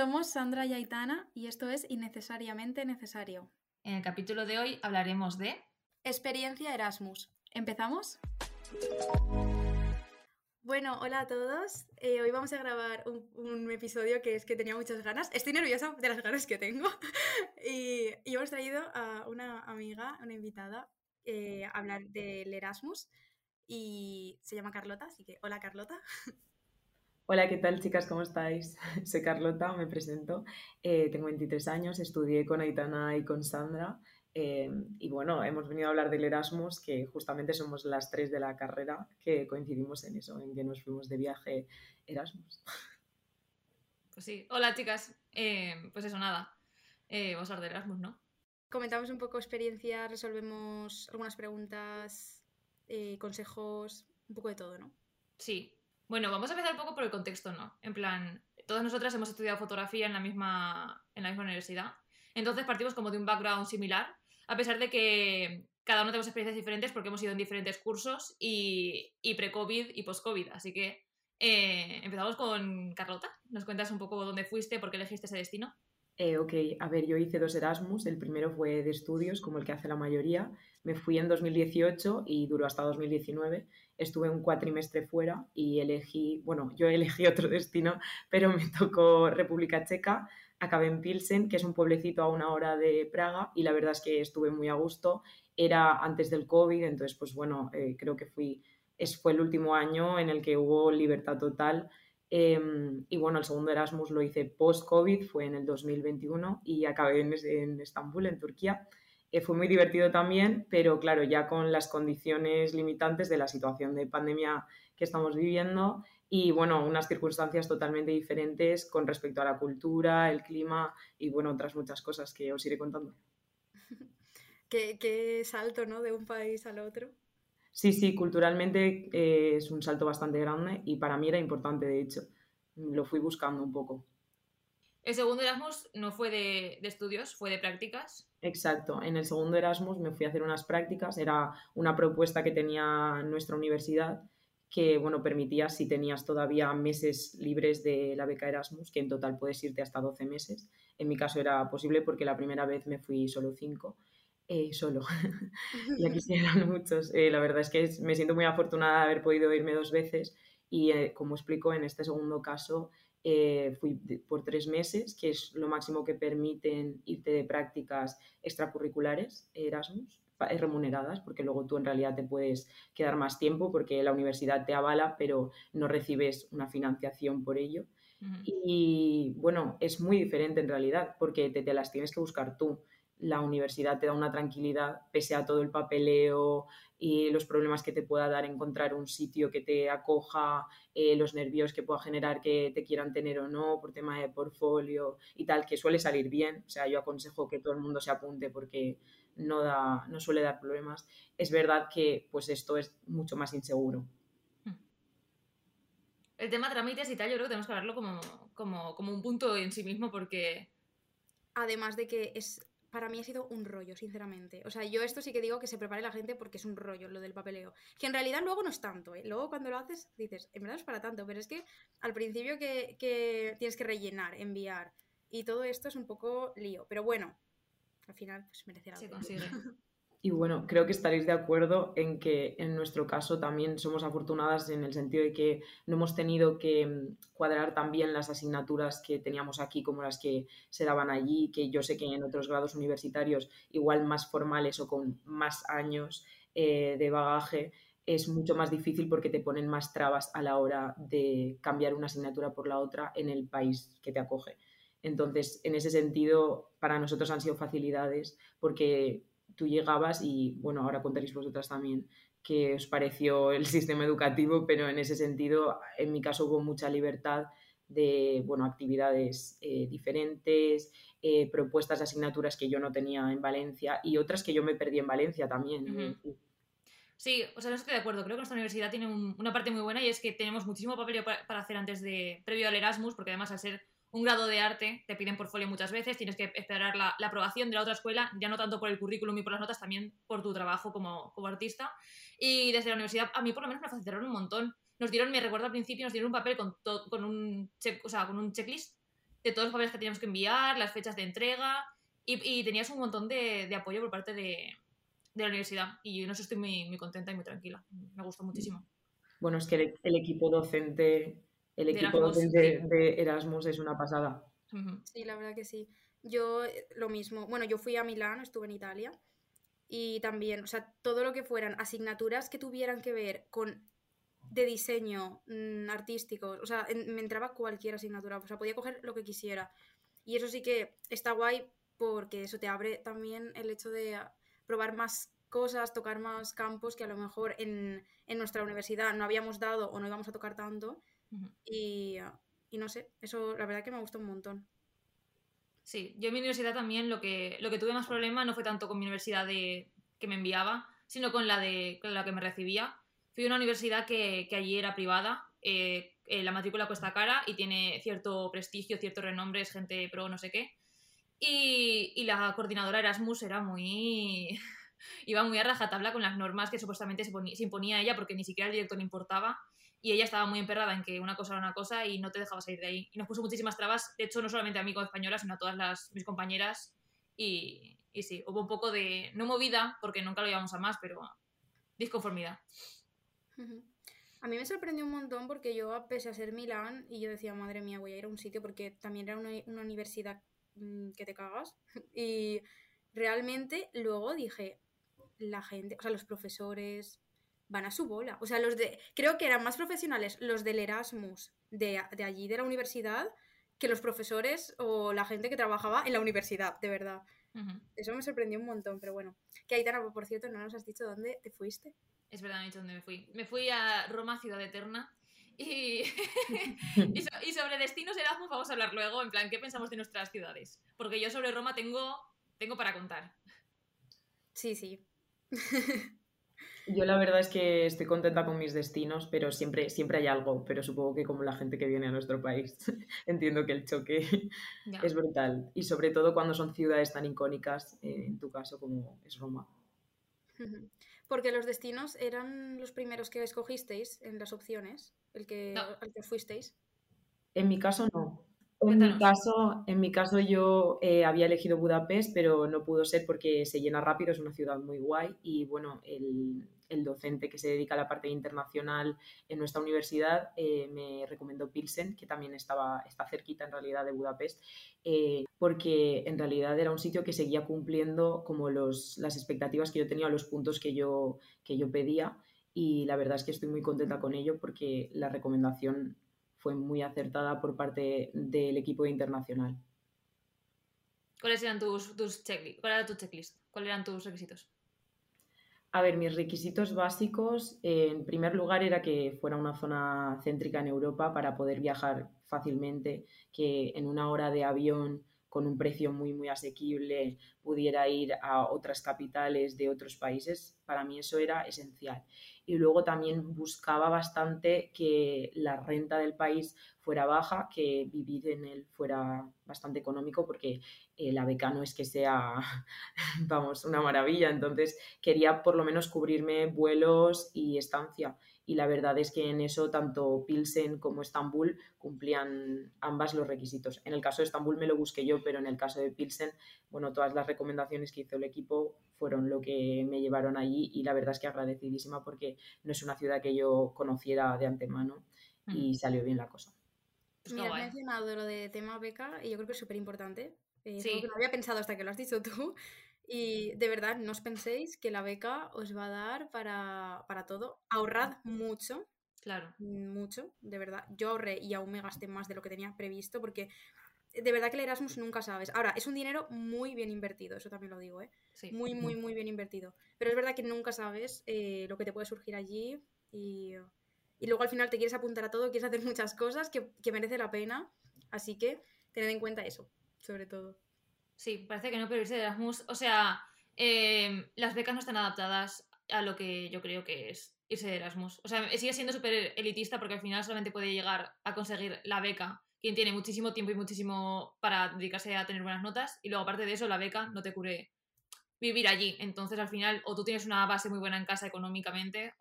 Somos Sandra y Aitana y esto es Innecesariamente Necesario. En el capítulo de hoy hablaremos de... experiencia Erasmus. ¿Empezamos? Bueno, hola a todos. Hoy vamos a grabar un episodio que es que tenía muchas ganas. Estoy nerviosa de las ganas que tengo. y hemos traído a una amiga, una invitada, a hablar del Erasmus. Y se llama Carlota, así que hola Carlota. Hola, ¿qué tal chicas? ¿Cómo estáis? Soy Carlota, me presento. Tengo 23 años, estudié con Aitana y con Sandra. Y bueno, hemos venido a hablar del Erasmus, que justamente somos las tres de la carrera que coincidimos en eso, en que nos fuimos de viaje Erasmus. Pues sí, hola chicas, pues eso, nada, vamos a hablar de Erasmus, ¿no? Comentamos un poco experiencia, resolvemos algunas preguntas, consejos, un poco de todo, ¿no? Sí, bueno, vamos a empezar un poco por el contexto, ¿no? En plan, todas nosotras hemos estudiado fotografía en la misma universidad, entonces partimos como de un background similar. A pesar de que cada uno tenemos experiencias diferentes porque hemos ido en diferentes cursos y pre-COVID y post-COVID. Así que empezamos con Carlota. ¿Nos cuentas un poco dónde fuiste, por qué elegiste ese destino? Ok, a ver, yo hice 2 Erasmus. El primero fue de estudios, como el que hace la mayoría. Me fui en 2018 y duró hasta 2019. Estuve un cuatrimestre fuera y yo elegí otro destino, pero me tocó República Checa. Acabé en Pilsen, que es un pueblecito a 1 hora de Praga, y la verdad es que estuve muy a gusto. Era antes del COVID, entonces, pues bueno, creo que fue el último año en el que hubo libertad total. Y bueno, el segundo Erasmus lo hice post-COVID, fue en el 2021, y acabé en Estambul, en Turquía. Fue muy divertido también, pero claro, ya con las condiciones limitantes de la situación de pandemia que estamos viviendo. Y bueno, unas circunstancias totalmente diferentes con respecto a la cultura, el clima y bueno, otras muchas cosas que os iré contando. Qué salto, ¿no? De un país al otro. Sí, culturalmente es un salto bastante grande y para mí era importante, de hecho. Lo fui buscando un poco. El segundo Erasmus no fue de estudios, fue de prácticas. Exacto. En el segundo Erasmus me fui a hacer unas prácticas. Era una propuesta que tenía nuestra universidad, que bueno, permitía si tenías todavía meses libres de la beca Erasmus, que en total puedes irte hasta 12 meses. En mi caso era posible porque la primera vez me fui solo 5, solo, y aquí sí eran muchos. La verdad es que me siento muy afortunada de haber podido irme 2 veces y como explico, en este segundo caso fui por 3 meses, que es lo máximo que permiten irte de prácticas extracurriculares Erasmus, remuneradas, porque luego tú en realidad te puedes quedar más tiempo porque la universidad te avala, pero no recibes una financiación por ello. Uh-huh. Y bueno, es muy diferente en realidad porque te las tienes que buscar tú. La universidad te da una tranquilidad pese a todo el papeleo y los problemas que te pueda dar encontrar un sitio que te acoja, los nervios que pueda generar que te quieran tener o no por tema de portfolio y tal, que suele salir bien. O sea, yo aconsejo que todo el mundo se apunte porque no suele dar problemas. Es verdad que pues esto es mucho más inseguro. El tema trámites y tal, yo creo que tenemos que hablarlo como un punto en sí mismo porque... Además de que para mí ha sido un rollo, sinceramente. O sea, yo esto sí que digo que se prepare la gente porque es un rollo lo del papeleo. Que en realidad luego no es tanto, ¿eh? Luego cuando lo haces dices, en verdad no es para tanto, pero es que al principio que tienes que rellenar, enviar y todo esto es un poco lío. Pero bueno... al final pues merecerá algo. Se consigue. Y bueno, creo que estaréis de acuerdo en que en nuestro caso también somos afortunadas en el sentido de que no hemos tenido que cuadrar tan bien las asignaturas que teníamos aquí como las que se daban allí, que yo sé que en otros grados universitarios igual más formales o con más años de bagaje es mucho más difícil porque te ponen más trabas a la hora de cambiar una asignatura por la otra en el país que te acoge. Entonces, en ese sentido, para nosotros han sido facilidades porque tú llegabas y, bueno, ahora contaréis vosotras también qué os pareció el sistema educativo, pero en ese sentido, en mi caso hubo mucha libertad de, bueno, actividades diferentes, propuestas de asignaturas que yo no tenía en Valencia y otras que yo me perdí en Valencia también. Uh-huh. Sí, o sea, no estoy de acuerdo. Creo que nuestra universidad tiene una parte muy buena y es que tenemos muchísimo papeleo para hacer previo al Erasmus, porque además al ser un grado de arte, te piden portfolio muchas veces, tienes que esperar la aprobación de la otra escuela, ya no tanto por el currículum y por las notas, también por tu trabajo como artista. Y desde la universidad, a mí por lo menos me facilitaron un montón. Nos dieron, me recuerdo al principio, un papel con un checklist de todos los papeles que teníamos que enviar, las fechas de entrega, y tenías un montón de apoyo por parte de la universidad. Y yo en eso estoy muy, muy contenta y muy tranquila. Me gustó muchísimo. Bueno, es que el equipo docente, de Erasmus es una pasada. Uh-huh. Sí, la verdad que sí. Yo lo mismo. Bueno, yo fui a Milán, estuve en Italia. Y también, o sea, todo lo que fueran asignaturas que tuvieran que ver con de diseño artístico, o sea, me entraba cualquier asignatura, o sea, podía coger lo que quisiera. Y eso sí que está guay porque eso te abre también el hecho de probar más cosas, tocar más campos que a lo mejor en nuestra universidad no habíamos dado o no íbamos a tocar tanto. Uh-huh. Y no sé, eso la verdad que me gustó un montón. Sí, yo en mi universidad también lo que tuve más problema no fue tanto con mi universidad que me enviaba, sino con la que me recibía. Fui a una universidad que allí era privada, la matrícula cuesta cara y tiene cierto prestigio, cierto renombre, es gente pro, no sé qué. Y la coordinadora Erasmus iba muy a rajatabla con las normas que supuestamente se imponía ella porque ni siquiera el director le importaba. Y ella estaba muy emperrada en que una cosa era una cosa y no te dejaba salir de ahí. Y nos puso muchísimas trabas, de hecho, no solamente a mí como española, sino a todas mis compañeras. Y sí, hubo un poco de, no movida, porque nunca lo llevamos a más, pero disconformidad. A mí me sorprendió un montón porque yo, pese a ser Milán, y yo decía, madre mía, voy a ir a un sitio, porque también era una universidad que te cagas. Y realmente luego dije, la gente, o sea, los profesores van a su bola. O sea, creo que eran más profesionales los del Erasmus de allí, de la universidad, que los profesores o la gente que trabajaba en la universidad, de verdad. Uh-huh. Eso me sorprendió un montón, pero bueno. Que Aitana, por cierto, no nos has dicho dónde te fuiste. Es verdad, no he dicho dónde me fui. Me fui a Roma, ciudad eterna, y, y sobre destinos Erasmus vamos a hablar luego, en plan, ¿qué pensamos de nuestras ciudades? Porque yo sobre Roma tengo para contar. Sí, sí. Yo la verdad es que estoy contenta con mis destinos, pero siempre hay algo, pero supongo que como la gente que viene a nuestro país, entiendo que el choque es brutal. Y sobre todo cuando son ciudades tan icónicas, en tu caso, como es Roma. Porque los destinos eran los primeros que escogisteis en las opciones, al que fuisteis. En mi caso no. En mi caso yo había elegido Budapest, pero no pudo ser porque se llena rápido, es una ciudad muy guay y bueno, el docente que se dedica a la parte internacional en nuestra universidad me recomendó Pilsen, que también está cerquita en realidad de Budapest, porque en realidad era un sitio que seguía cumpliendo como las expectativas que yo tenía, los puntos que yo pedía y la verdad es que estoy muy contenta con ello porque la recomendación fue muy acertada por parte del equipo internacional. ¿Cuáles eran tus checklist? ¿Cuál era tu checklist? ¿Cuáles eran tus requisitos? A ver, mis requisitos básicos, en primer lugar, era que fuera una zona céntrica en Europa para poder viajar fácilmente, que en una hora de avión con un precio muy, muy asequible pudiera ir a otras capitales de otros países. Para mí eso era esencial. Y luego también buscaba bastante que la renta del país fuera baja, que vivir en él fuera bastante económico porque la beca no es que sea, vamos, una maravilla. Entonces quería por lo menos cubrirme vuelos y estancia. Y la verdad es que en eso tanto Pilsen como Estambul cumplían ambas los requisitos. En el caso de Estambul me lo busqué yo, pero en el caso de Pilsen, bueno, todas las recomendaciones que hizo el equipo fueron lo que me llevaron allí y la verdad es que agradecidísima porque no es una ciudad que yo conociera de antemano y salió bien la cosa. Pues mira, has mencionado lo de tema beca y yo creo que es súper importante. Sí. No había pensado hasta que lo has dicho tú. Y de verdad, no os penséis que la beca os va a dar para todo. Ahorrad mucho. Claro. Mucho, de verdad. Yo ahorré y aún me gasté más de lo que tenía previsto porque de verdad que el Erasmus nunca sabes. Ahora, es un dinero muy bien invertido, eso también lo digo, ¿eh? Sí. Muy, muy, muy bien invertido. Pero es verdad que nunca sabes lo que te puede surgir allí y luego al final te quieres apuntar a todo, quieres hacer muchas cosas que merece la pena. Así que tened en cuenta eso, sobre todo. Sí, parece que no, pero irse de Erasmus. O sea, las becas no están adaptadas a lo que yo creo que es irse de Erasmus. O sea, sigue siendo súper elitista porque al final solamente puede llegar a conseguir la beca quien tiene muchísimo tiempo y muchísimo para dedicarse a tener buenas notas y luego aparte de eso la beca no te cubre vivir allí, entonces al final o tú tienes una base muy buena en casa económicamente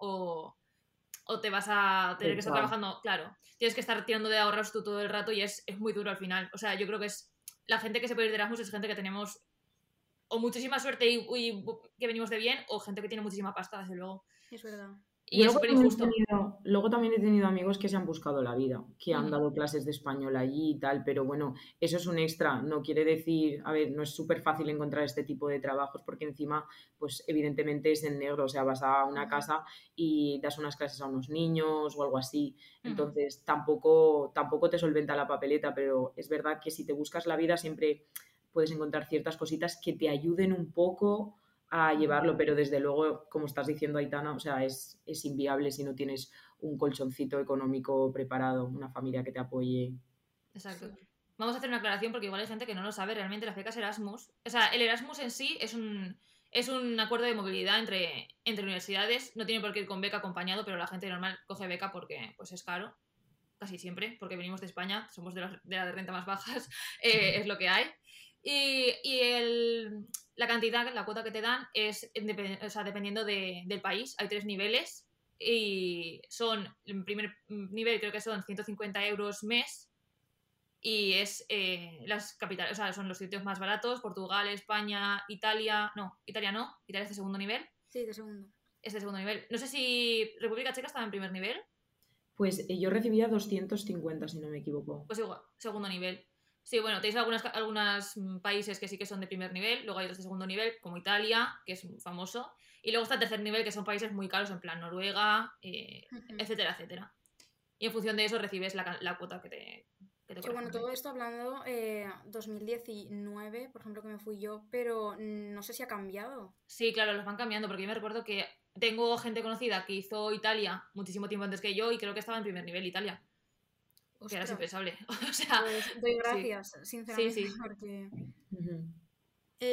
o te vas a tener que estar trabajando, claro, tienes que estar tirando de ahorros tú todo el rato y es muy duro al final. O sea, yo creo que es la gente que se puede ir de Erasmus es gente que tenemos o muchísima suerte y que venimos de bien, o gente que tiene muchísima pasta, desde luego. Es verdad. Y es súper injusto. Luego también he tenido amigos que se han buscado la vida, que han dado clases de español allí y tal, pero bueno, eso es un extra, no quiere decir, a ver, no es súper fácil encontrar este tipo de trabajos porque encima, pues evidentemente es en negro, o sea, vas a una casa y das unas clases a unos niños o algo así, entonces tampoco te solventa la papeleta, pero es verdad que si te buscas la vida siempre puedes encontrar ciertas cositas que te ayuden un poco a llevarlo, pero desde luego, como estás diciendo, Aitana, o sea, es inviable si no tienes un colchoncito económico preparado, una familia que te apoye. Exacto. Sí. Vamos a hacer una aclaración porque igual hay gente que no lo sabe realmente, las becas Erasmus. O sea, el Erasmus en sí es un acuerdo de movilidad entre universidades, no tiene por qué ir con beca acompañado, pero la gente normal coge beca porque pues es caro, casi siempre, porque venimos de España, somos de las rentas más bajas, es lo que hay. Y la cantidad, la cuota que te dan es dependiendo del país. Hay 3 niveles y son, el primer nivel creo que son 150 euros mes y es las capitales, o sea, son los sitios más baratos, Portugal, España, Italia es de segundo nivel. Sí, de segundo. Es de segundo nivel. No sé si República Checa estaba en primer nivel. Pues yo recibía 250, si no me equivoco. Pues igual, segundo nivel. Sí, bueno, tenéis algunos países que sí que son de primer nivel, luego hay otros de segundo nivel, como Italia, que es famoso, y luego está el tercer nivel, que son países muy caros, en plan Noruega, etcétera, etcétera. Y en función de eso recibes la cuota que te corresponde. Bueno, todo esto hablando 2019, por ejemplo, que me fui yo, pero no sé si ha cambiado. Sí, claro, los van cambiando, porque yo me recuerdo que tengo gente conocida que hizo Italia muchísimo tiempo antes que yo y creo que estaba en primer nivel Italia. Que era impensable. O sea, pues doy gracias, sí. Sinceramente. Sí, sí. Porque...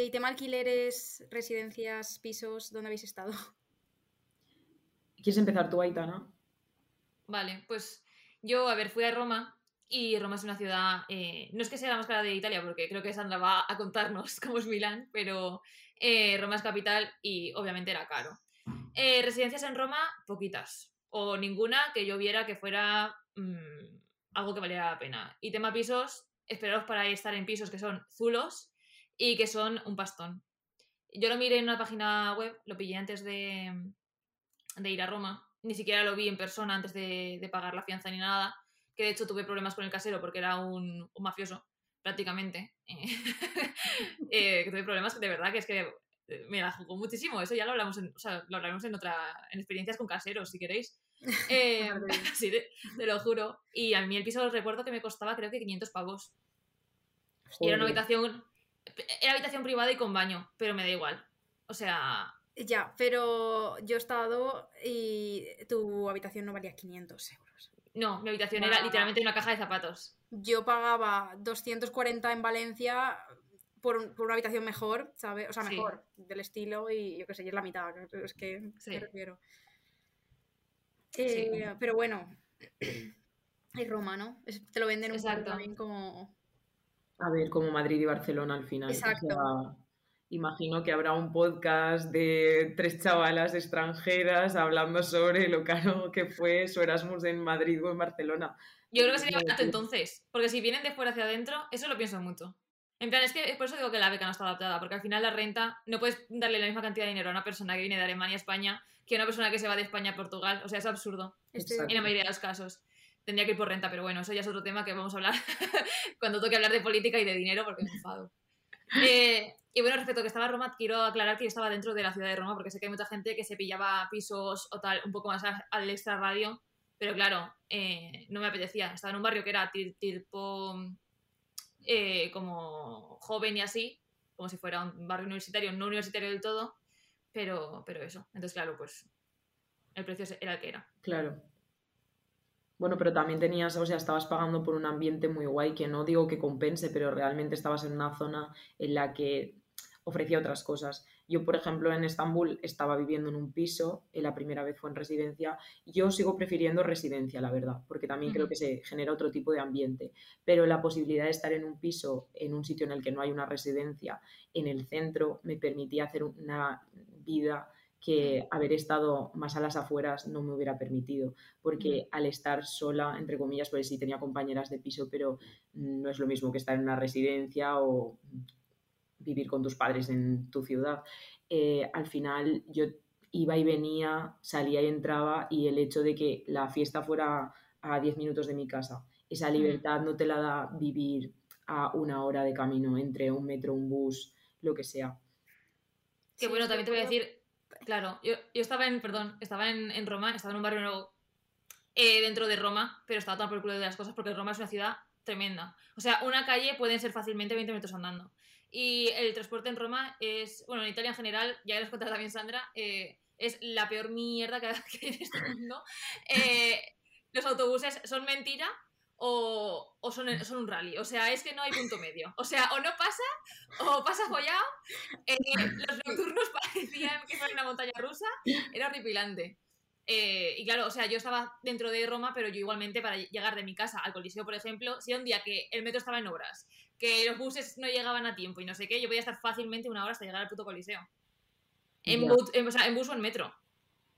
¿Y tema alquileres, residencias, pisos, dónde habéis estado? ¿Quieres empezar tú, Aitana? Vale, pues yo, fui a Roma y Roma es una ciudad... no es que sea la más cara de Italia, porque creo que Sandra va a contarnos cómo es Milán, pero Roma es capital y obviamente era caro. Residencias en Roma, poquitas. O ninguna que yo viera que fuera... algo que valiera la pena. Y tema pisos, esperaos para estar en pisos que son zulos y que son un pastón. Yo lo miré en una página web, lo pillé antes de ir a Roma, ni siquiera lo vi en persona antes de pagar la fianza ni nada, que de hecho tuve problemas con el casero porque era un mafioso, prácticamente. Que tuve problemas de verdad, que es que me la jugó muchísimo, eso ya lo hablamos en experiencias con caseros, si queréis. Sí, te lo juro. Y a mí el piso, recuerdo que me costaba creo que 500 pavos. Joder. Y era habitación privada y con baño, pero me da igual. O sea... Ya, pero yo he estado y tu habitación no valía 500 euros. No, mi habitación era literalmente una caja de zapatos. Yo pagaba 240 en Valencia... Por una habitación mejor, ¿sabes? O sea, mejor, sí. Del estilo y yo qué sé, y es la mitad, es que sí. Me refiero. Sí. Pero bueno, es Roma, ¿no? Te lo venden un poco también como... A ver, como Madrid y Barcelona al final. Exacto. O sea, imagino que habrá un podcast de 3 chavalas extranjeras hablando sobre lo caro que fue su Erasmus en Madrid o en Barcelona. Yo creo que sería barato entonces, porque si vienen de fuera hacia adentro, eso lo pienso mucho. En plan, es que por eso digo que la beca no está adaptada, porque al final la renta, no puedes darle la misma cantidad de dinero a una persona que viene de Alemania a España que a una persona que se va de España a Portugal, o sea, es absurdo. Exacto. En la mayoría de los casos. Tendría que ir por renta, pero bueno, eso ya es otro tema que vamos a hablar cuando toque hablar de política y de dinero, porque me enfado. Y bueno, respecto a que estaba en Roma, quiero aclarar que yo estaba dentro de la ciudad de Roma, porque sé que hay mucha gente que se pillaba pisos o tal, un poco más al extrarradio, pero claro, no me apetecía. Estaba en un barrio que era tipo... como joven y así, como si fuera un barrio universitario, no universitario del todo, pero eso. Entonces, claro, pues el precio era el que era. Claro. Bueno, pero también tenías, o sea, estabas pagando por un ambiente muy guay, que no digo que compense, pero realmente estabas en una zona en la que ofrecía otras cosas. Yo, por ejemplo, en Estambul estaba viviendo en un piso, la primera vez fue en residencia. Yo sigo prefiriendo residencia, la verdad, porque también creo que se genera otro tipo de ambiente. Pero la posibilidad de estar en un piso, en un sitio en el que no hay una residencia, en el centro, me permitía hacer una vida que haber estado más a las afueras no me hubiera permitido, porque al estar sola, entre comillas, pues sí tenía compañeras de piso, pero no es lo mismo que estar en una residencia o vivir con tus padres en tu ciudad. Al final yo iba y venía, salía y entraba, y el hecho de que la fiesta fuera a 10 minutos de mi casa, esa libertad no te la da vivir a una hora de camino entre un metro, un bus, lo que sea. Que bueno, también te voy a decir... Claro, yo estaba en, perdón, estaba en Roma, estaba en un barrio nuevo dentro de Roma, pero estaba tan por el culo de las cosas porque Roma es una ciudad tremenda. O sea, una calle pueden ser fácilmente 20 minutos andando. Y el transporte en Roma es, bueno, en Italia en general, ya les contará también Sandra, es la peor mierda que hay en este mundo. Los autobuses son mentira o son un rally. O sea, es que no hay punto medio. O sea, o no pasa, o pasa follado. Los nocturnos parecían que fuera una montaña rusa. Era horripilante. Y claro, o sea, yo estaba dentro de Roma, pero yo igualmente para llegar de mi casa al Coliseo, por ejemplo, si era un día que el metro estaba en obras, que los buses no llegaban a tiempo y no sé qué, yo podía estar fácilmente una hora hasta llegar al puto Coliseo. O sea, en bus o en metro.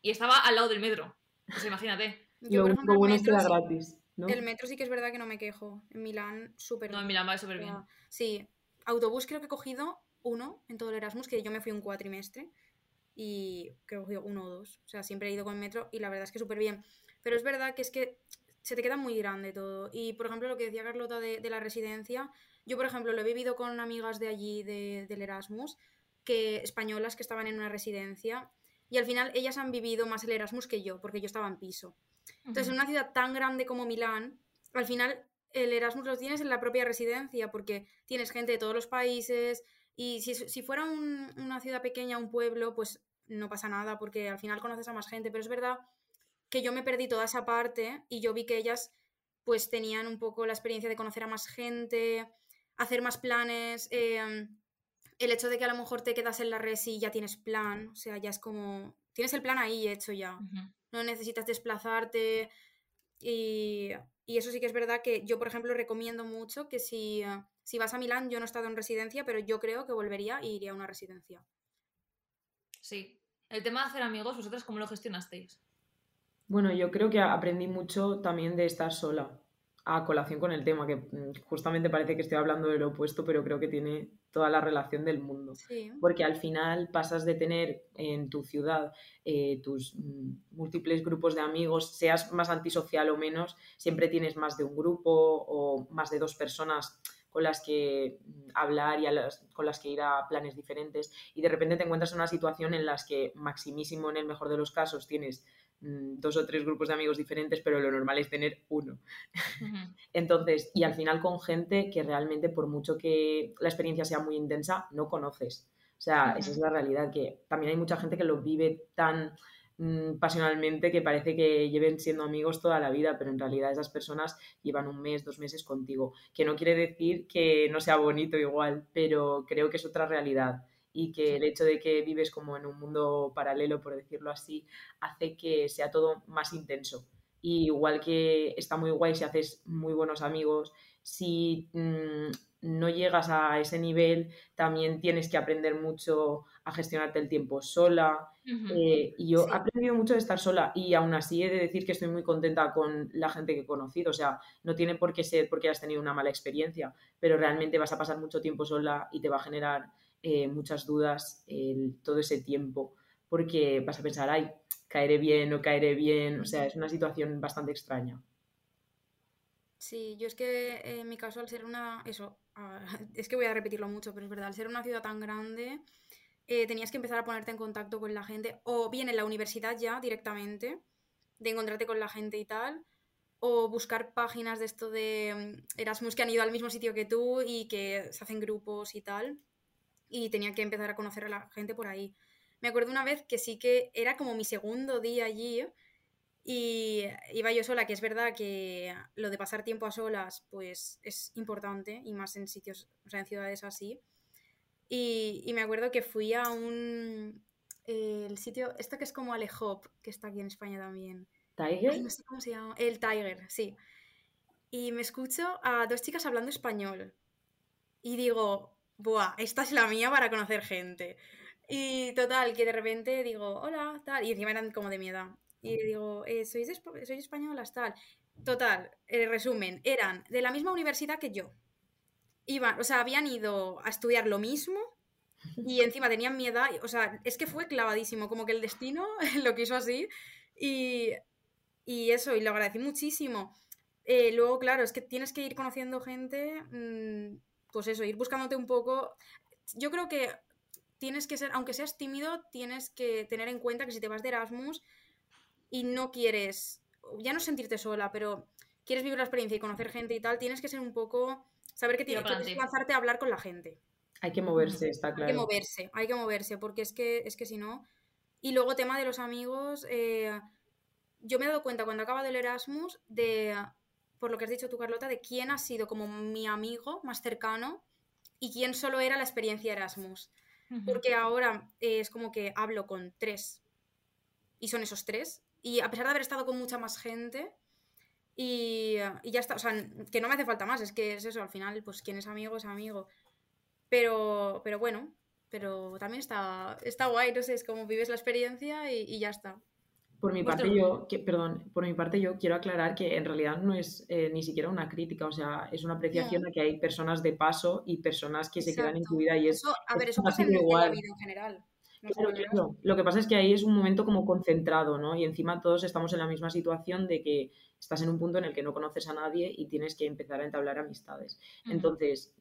Y estaba al lado del metro. Pues imagínate. Yo, por ejemplo, bueno, metro, es que era gratis, ¿no? El metro sí que es verdad que no me quejo. En Milán, súper bien. No, en Milán va súper bien. Sí. Autobús creo que he cogido uno en todo el Erasmus, que yo me fui un cuatrimestre. Y creo que uno o dos. O sea, siempre he ido con metro y la verdad es que súper bien. Pero es verdad que es que se te queda muy grande todo. Y, por ejemplo, lo que decía Carlota de la residencia, yo, por ejemplo, lo he vivido con amigas de allí, del Erasmus, que españolas que estaban en una residencia, y al final ellas han vivido más el Erasmus que yo, porque yo estaba en piso. Entonces, en una ciudad tan grande como Milán, al final el Erasmus lo tienes en la propia residencia, porque tienes gente de todos los países, y si fuera una ciudad pequeña, un pueblo, pues no pasa nada porque al final conoces a más gente, pero es verdad que yo me perdí toda esa parte y yo vi que ellas pues tenían un poco la experiencia de conocer a más gente, hacer más planes, el hecho de que a lo mejor te quedas en la resi y ya tienes plan, o sea, ya es como... Tienes el plan ahí hecho ya, no necesitas desplazarte y eso sí que es verdad que yo, por ejemplo, recomiendo mucho que si vas a Milán, yo no he estado en residencia, pero yo creo que volvería e iría a una residencia. Sí. El tema de hacer amigos, ¿vosotras cómo lo gestionasteis? Bueno, yo creo que aprendí mucho también de estar sola, a colación con el tema, que justamente parece que estoy hablando de lo opuesto, pero creo que tiene toda la relación del mundo. Sí. Porque al final pasas de tener en tu ciudad tus múltiples grupos de amigos, seas más antisocial o menos, siempre tienes más de un grupo o más de dos personas con las que hablar y con las que ir a planes diferentes, y de repente te encuentras en una situación en las que maximísimo, en el mejor de los casos, tienes dos o tres grupos de amigos diferentes, pero lo normal es tener uno. Entonces, y al final con gente que realmente, por mucho que la experiencia sea muy intensa, no conoces. O sea, esa es la realidad, que también hay mucha gente que lo vive tan pasionalmente que parece que lleven siendo amigos toda la vida, pero en realidad esas personas llevan un mes, 2 meses contigo, que no quiere decir que no sea bonito igual, pero creo que es otra realidad y que el hecho de que vives como en un mundo paralelo, por decirlo así, hace que sea todo más intenso. Y igual que está muy guay si haces muy buenos amigos, si no llegas a ese nivel, también tienes que aprender mucho a gestionarte el tiempo sola. Y yo he aprendido mucho de estar sola y aún así he de decir que estoy muy contenta con la gente que he conocido. O sea, no tiene por qué ser porque has tenido una mala experiencia, pero realmente vas a pasar mucho tiempo sola y te va a generar muchas dudas todo ese tiempo, porque vas a pensar, ay, caeré bien, no caeré bien. O sea, es una situación bastante extraña. Sí, yo es que en mi caso, al ser una... es que voy a repetirlo mucho, pero es verdad, al ser una ciudad tan grande, tenías que empezar a ponerte en contacto con la gente, o bien en la universidad ya directamente, de encontrarte con la gente y tal, o buscar páginas de esto de Erasmus que han ido al mismo sitio que tú y que se hacen grupos y tal, y tenía que empezar a conocer a la gente por ahí. Me acuerdo una vez que sí que era como mi segundo día allí, y iba yo sola, que es verdad que lo de pasar tiempo a solas pues es importante, y más en sitios, o sea, en ciudades así. Y me acuerdo que fui a el sitio, esto que es como Alehop, que está aquí en España también. ¿Tiger? Ay, no sé cómo se llama. El Tiger, sí. Y me escucho a dos chicas hablando español. Y digo, buah, esta es la mía para conocer gente. Y total, que de repente digo, hola, tal. Y encima eran como de mi edad. Y le digo, sois españolas, tal. Total, resumen, eran de la misma universidad que yo. Iban, o sea, habían ido a estudiar lo mismo y encima tenían mi edad. O sea, es que fue clavadísimo, como que el destino lo quiso así. Y eso, y lo agradecí muchísimo. Luego, claro, es que tienes que ir conociendo gente, pues eso, ir buscándote un poco. Yo creo que tienes que ser, aunque seas tímido, tienes que tener en cuenta que si te vas de Erasmus y no quieres, ya no sentirte sola, pero quieres vivir la experiencia y conocer gente y tal, tienes que ser un poco, saber que tienes que lanzarte a hablar con la gente. Hay que moverse, está claro. Hay que moverse, porque es que si no. Y luego tema de los amigos, yo me he dado cuenta cuando acaba del Erasmus de, por lo que has dicho tú, Carlota, de quién ha sido como mi amigo más cercano y quién solo era la experiencia Erasmus. Porque ahora es como que hablo con tres y son esos tres, y a pesar de haber estado con mucha más gente y ya está, o sea, que no me hace falta más, es que es eso, al final pues quien es amigo, pero bueno, pero también está guay, no sé, es como vives la experiencia y ya está. Por mi parte yo quiero aclarar que en realidad no es ni siquiera una crítica, o sea, es una apreciación a que hay personas de paso y personas que se quedan en tu vida y es... Eso pasa en la vida en general. Claro. Lo que pasa es que ahí es un momento como concentrado, ¿no? Y encima todos estamos en la misma situación de que estás en un punto en el que no conoces a nadie y tienes que empezar a entablar amistades. Uh-huh. Entonces,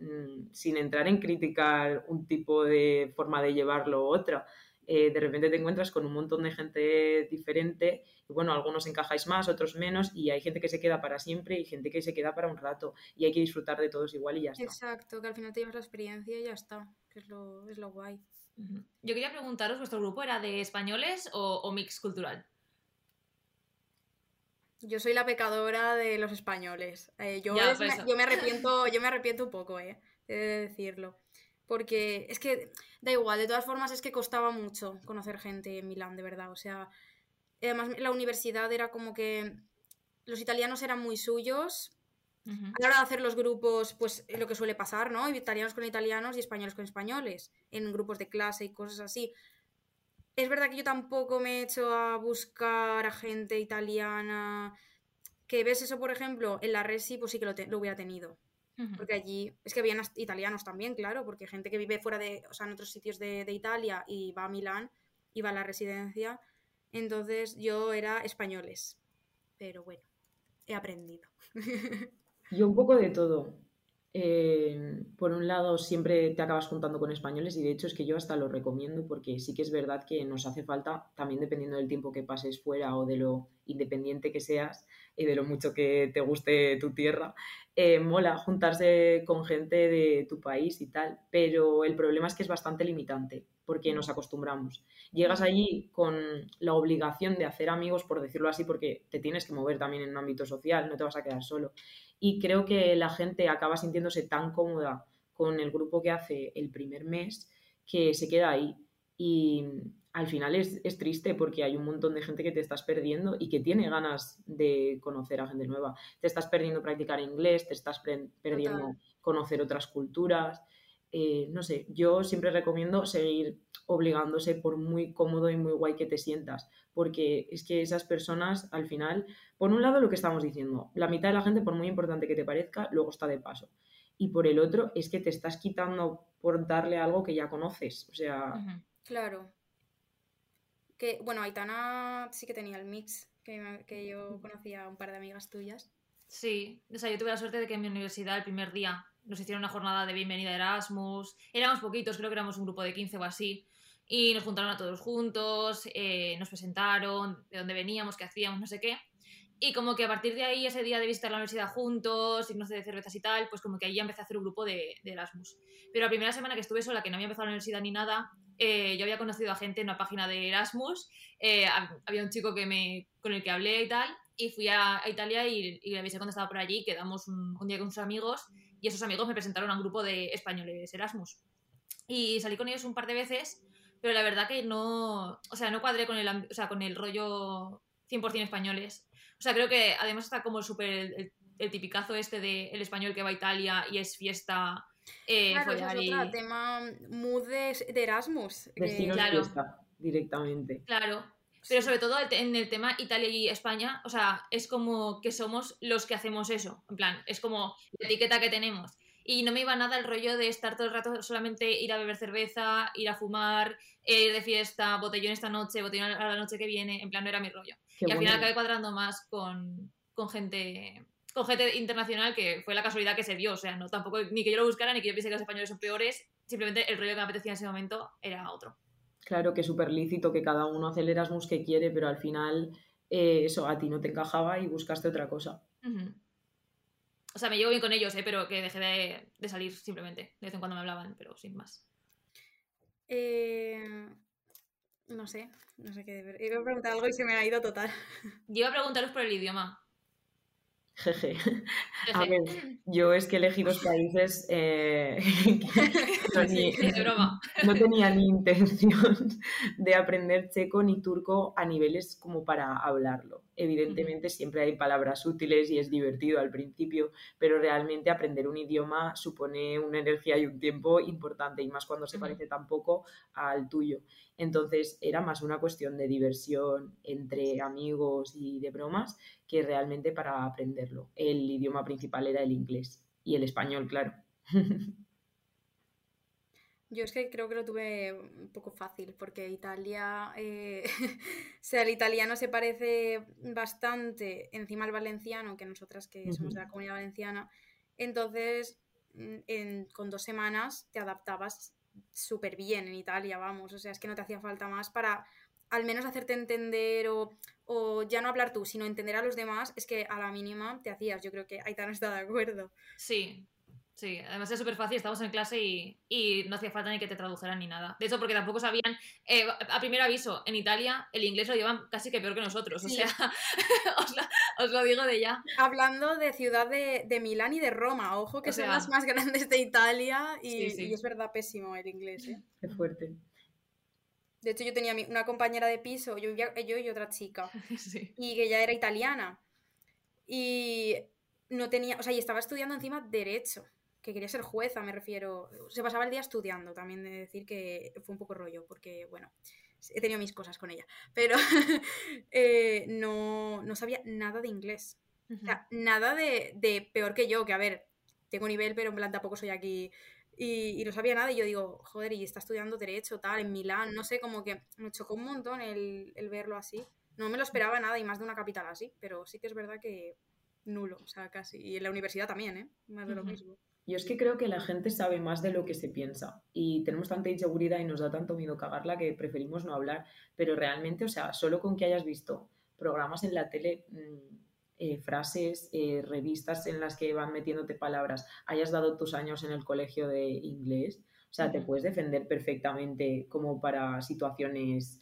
sin entrar en criticar un tipo de forma de llevarlo u otra, de repente te encuentras con un montón de gente diferente y bueno, algunos encajáis más, otros menos, y hay gente que se queda para siempre y gente que se queda para un rato y hay que disfrutar de todos igual y ya está. Exacto, que al final te llevas la experiencia y ya está, que es lo guay. Uh-huh. Yo quería preguntaros, ¿vuestro grupo era de españoles o mix cultural? Yo soy la pecadora de los españoles. Yo me arrepiento un poco, he de decirlo. Porque es que, da igual, de todas formas es que costaba mucho conocer gente en Milán, de verdad, o sea, además la universidad era como que los italianos eran muy suyos, uh-huh. A la hora de hacer los grupos, pues lo que suele pasar, ¿no? Italianos con italianos y españoles con españoles, en grupos de clase y cosas así. Es verdad que yo tampoco me he hecho a buscar a gente italiana, que ves eso, por ejemplo, en la Resi, pues sí que lo hubiera tenido. Porque allí, es que habían italianos también, claro, porque gente que vive fuera de, o sea, en otros sitios de Italia y va a Milán, y va a la residencia, entonces yo era españoles, pero bueno, he aprendido. Yo un poco de todo. Por un lado siempre te acabas juntando con españoles y de hecho es que yo hasta lo recomiendo porque sí que es verdad que nos hace falta, también dependiendo del tiempo que pases fuera o de lo independiente que seas y de lo mucho que te guste tu tierra, mola juntarse con gente de tu país y tal, pero el problema es que es bastante limitante porque nos acostumbramos. Llegas allí con la obligación de hacer amigos, por decirlo así, porque te tienes que mover también en un ámbito social, no te vas a quedar solo. Y creo que la gente acaba sintiéndose tan cómoda con el grupo que hace el primer mes que se queda ahí. Y al final es triste porque hay un montón de gente que te estás perdiendo y que tiene ganas de conocer a gente nueva. Te estás perdiendo practicar inglés, te estás perdiendo conocer otras culturas... no sé, yo siempre recomiendo seguir obligándose por muy cómodo y muy guay que te sientas, porque es que esas personas al final, por un lado lo que estamos diciendo, la mitad de la gente por muy importante que te parezca, luego está de paso, y por el otro es que te estás quitando por darle algo que ya conoces, o sea... Uh-huh. Claro, que bueno, Aitana sí que tenía el mix, que yo conocía a un par de amigas tuyas. Sí, o sea, yo tuve la suerte de que en mi universidad el primer día nos hicieron una jornada de bienvenida a Erasmus, éramos poquitos, creo que éramos un grupo de 15 o así, y nos juntaron a todos juntos, nos presentaron de dónde veníamos, qué hacíamos, no sé qué, y como que a partir de ahí, ese día de visitar la universidad juntos, irnos de cervezas y tal, pues como que ahí ya empecé a hacer un grupo de Erasmus. Pero la primera semana que estuve sola, que no había empezado la universidad ni nada, yo había conocido a gente en una página de Erasmus, había un chico con el que hablé y tal, y fui a Italia y le avisé cuando estaba por allí, quedamos un día con sus amigos, y esos amigos me presentaron a un grupo de españoles Erasmus. Y salí con ellos un par de veces, pero la verdad que no... O sea, no cuadré con el rollo 100% españoles. O sea, creo que además está como súper el tipicazo este de el español que va a Italia y es fiesta Claro, follar eso es otro tema mood de Erasmus. Destino de fiesta, directamente. Claro, pero sobre todo en el tema Italia y España, o sea, es como que somos los que hacemos eso, en plan, es como la etiqueta que tenemos. Y no me iba nada el rollo de estar todo el rato solamente ir a beber cerveza, ir a fumar, ir de fiesta, botellón esta noche, botellón a la noche que viene, en plan, no era mi rollo. Qué y al final acabé cuadrando más con gente internacional, que fue la casualidad que se dio, o sea, no tampoco ni que yo lo buscara ni que yo piense que los españoles son peores, simplemente el rollo que me apetecía en ese momento era otro. Claro que es súper lícito que cada uno hace el Erasmus que quiere, pero al final eso a ti no te encajaba y buscaste otra cosa. Uh-huh. O sea, me llevo bien con ellos, pero que dejé de salir simplemente, de vez en cuando me hablaban, pero sin más. No sé qué deber. Iba a preguntar algo y se me ha ido total. Yo iba a preguntaros por el idioma. Jeje. A ver, yo es que elegí dos países no tenía ni intención de aprender checo ni turco a niveles como para hablarlo. Evidentemente siempre hay palabras útiles y es divertido al principio, pero realmente aprender un idioma supone una energía y un tiempo importante, y más cuando se parece tan poco al tuyo. Entonces era más una cuestión de diversión entre amigos y de bromas que realmente para aprenderlo. El idioma principal era el inglés y el español, claro. Yo es que creo que lo tuve un poco fácil, porque Italia, o sea, el italiano se parece bastante encima al valenciano, que nosotras que somos de la Comunidad Valenciana, entonces con 2 semanas te adaptabas súper bien en Italia, vamos, o sea, es que no te hacía falta más para al menos hacerte entender o ya no hablar tú, sino entender a los demás, es que a la mínima te hacías. Yo creo que Aitana está de acuerdo. Sí, sí, además es súper fácil, estábamos en clase y no hacía falta ni que te tradujeran ni nada. De hecho, porque tampoco sabían, a primer aviso, en Italia el inglés lo llevan casi que peor que nosotros, o sea, os lo digo de ya. Hablando de ciudad de Milán y de Roma, ojo, que o son sea, las más grandes de Italia y es verdad, pésimo el inglés, ¿eh? Qué fuerte. De hecho, yo tenía una compañera de piso, yo y otra chica, y que ya era italiana. Y no tenía, o sea, y estaba estudiando encima derecho, que quería ser jueza, me refiero. Se pasaba el día estudiando, también de decir que fue un poco rollo, porque, bueno, he tenido mis cosas con ella, pero no sabía nada de inglés. O sea, nada de peor que yo, que a ver, tengo nivel, pero en plan tampoco soy aquí. Y no sabía nada y yo digo, joder, y está estudiando derecho, tal, en Milán, no sé, como que me chocó un montón el verlo así. No me lo esperaba nada, y más de una capital así, pero sí que es verdad que nulo, o sea, casi. Y en la universidad también, más de lo mismo. Yo es que creo que la gente sabe más de lo que se piensa y tenemos tanta inseguridad y nos da tanto miedo cagarla que preferimos no hablar, pero realmente, o sea, solo con que hayas visto programas en la tele... frases, revistas en las que van metiéndote palabras, hayas dado tus años en el colegio de inglés, o sea, te puedes defender perfectamente como para situaciones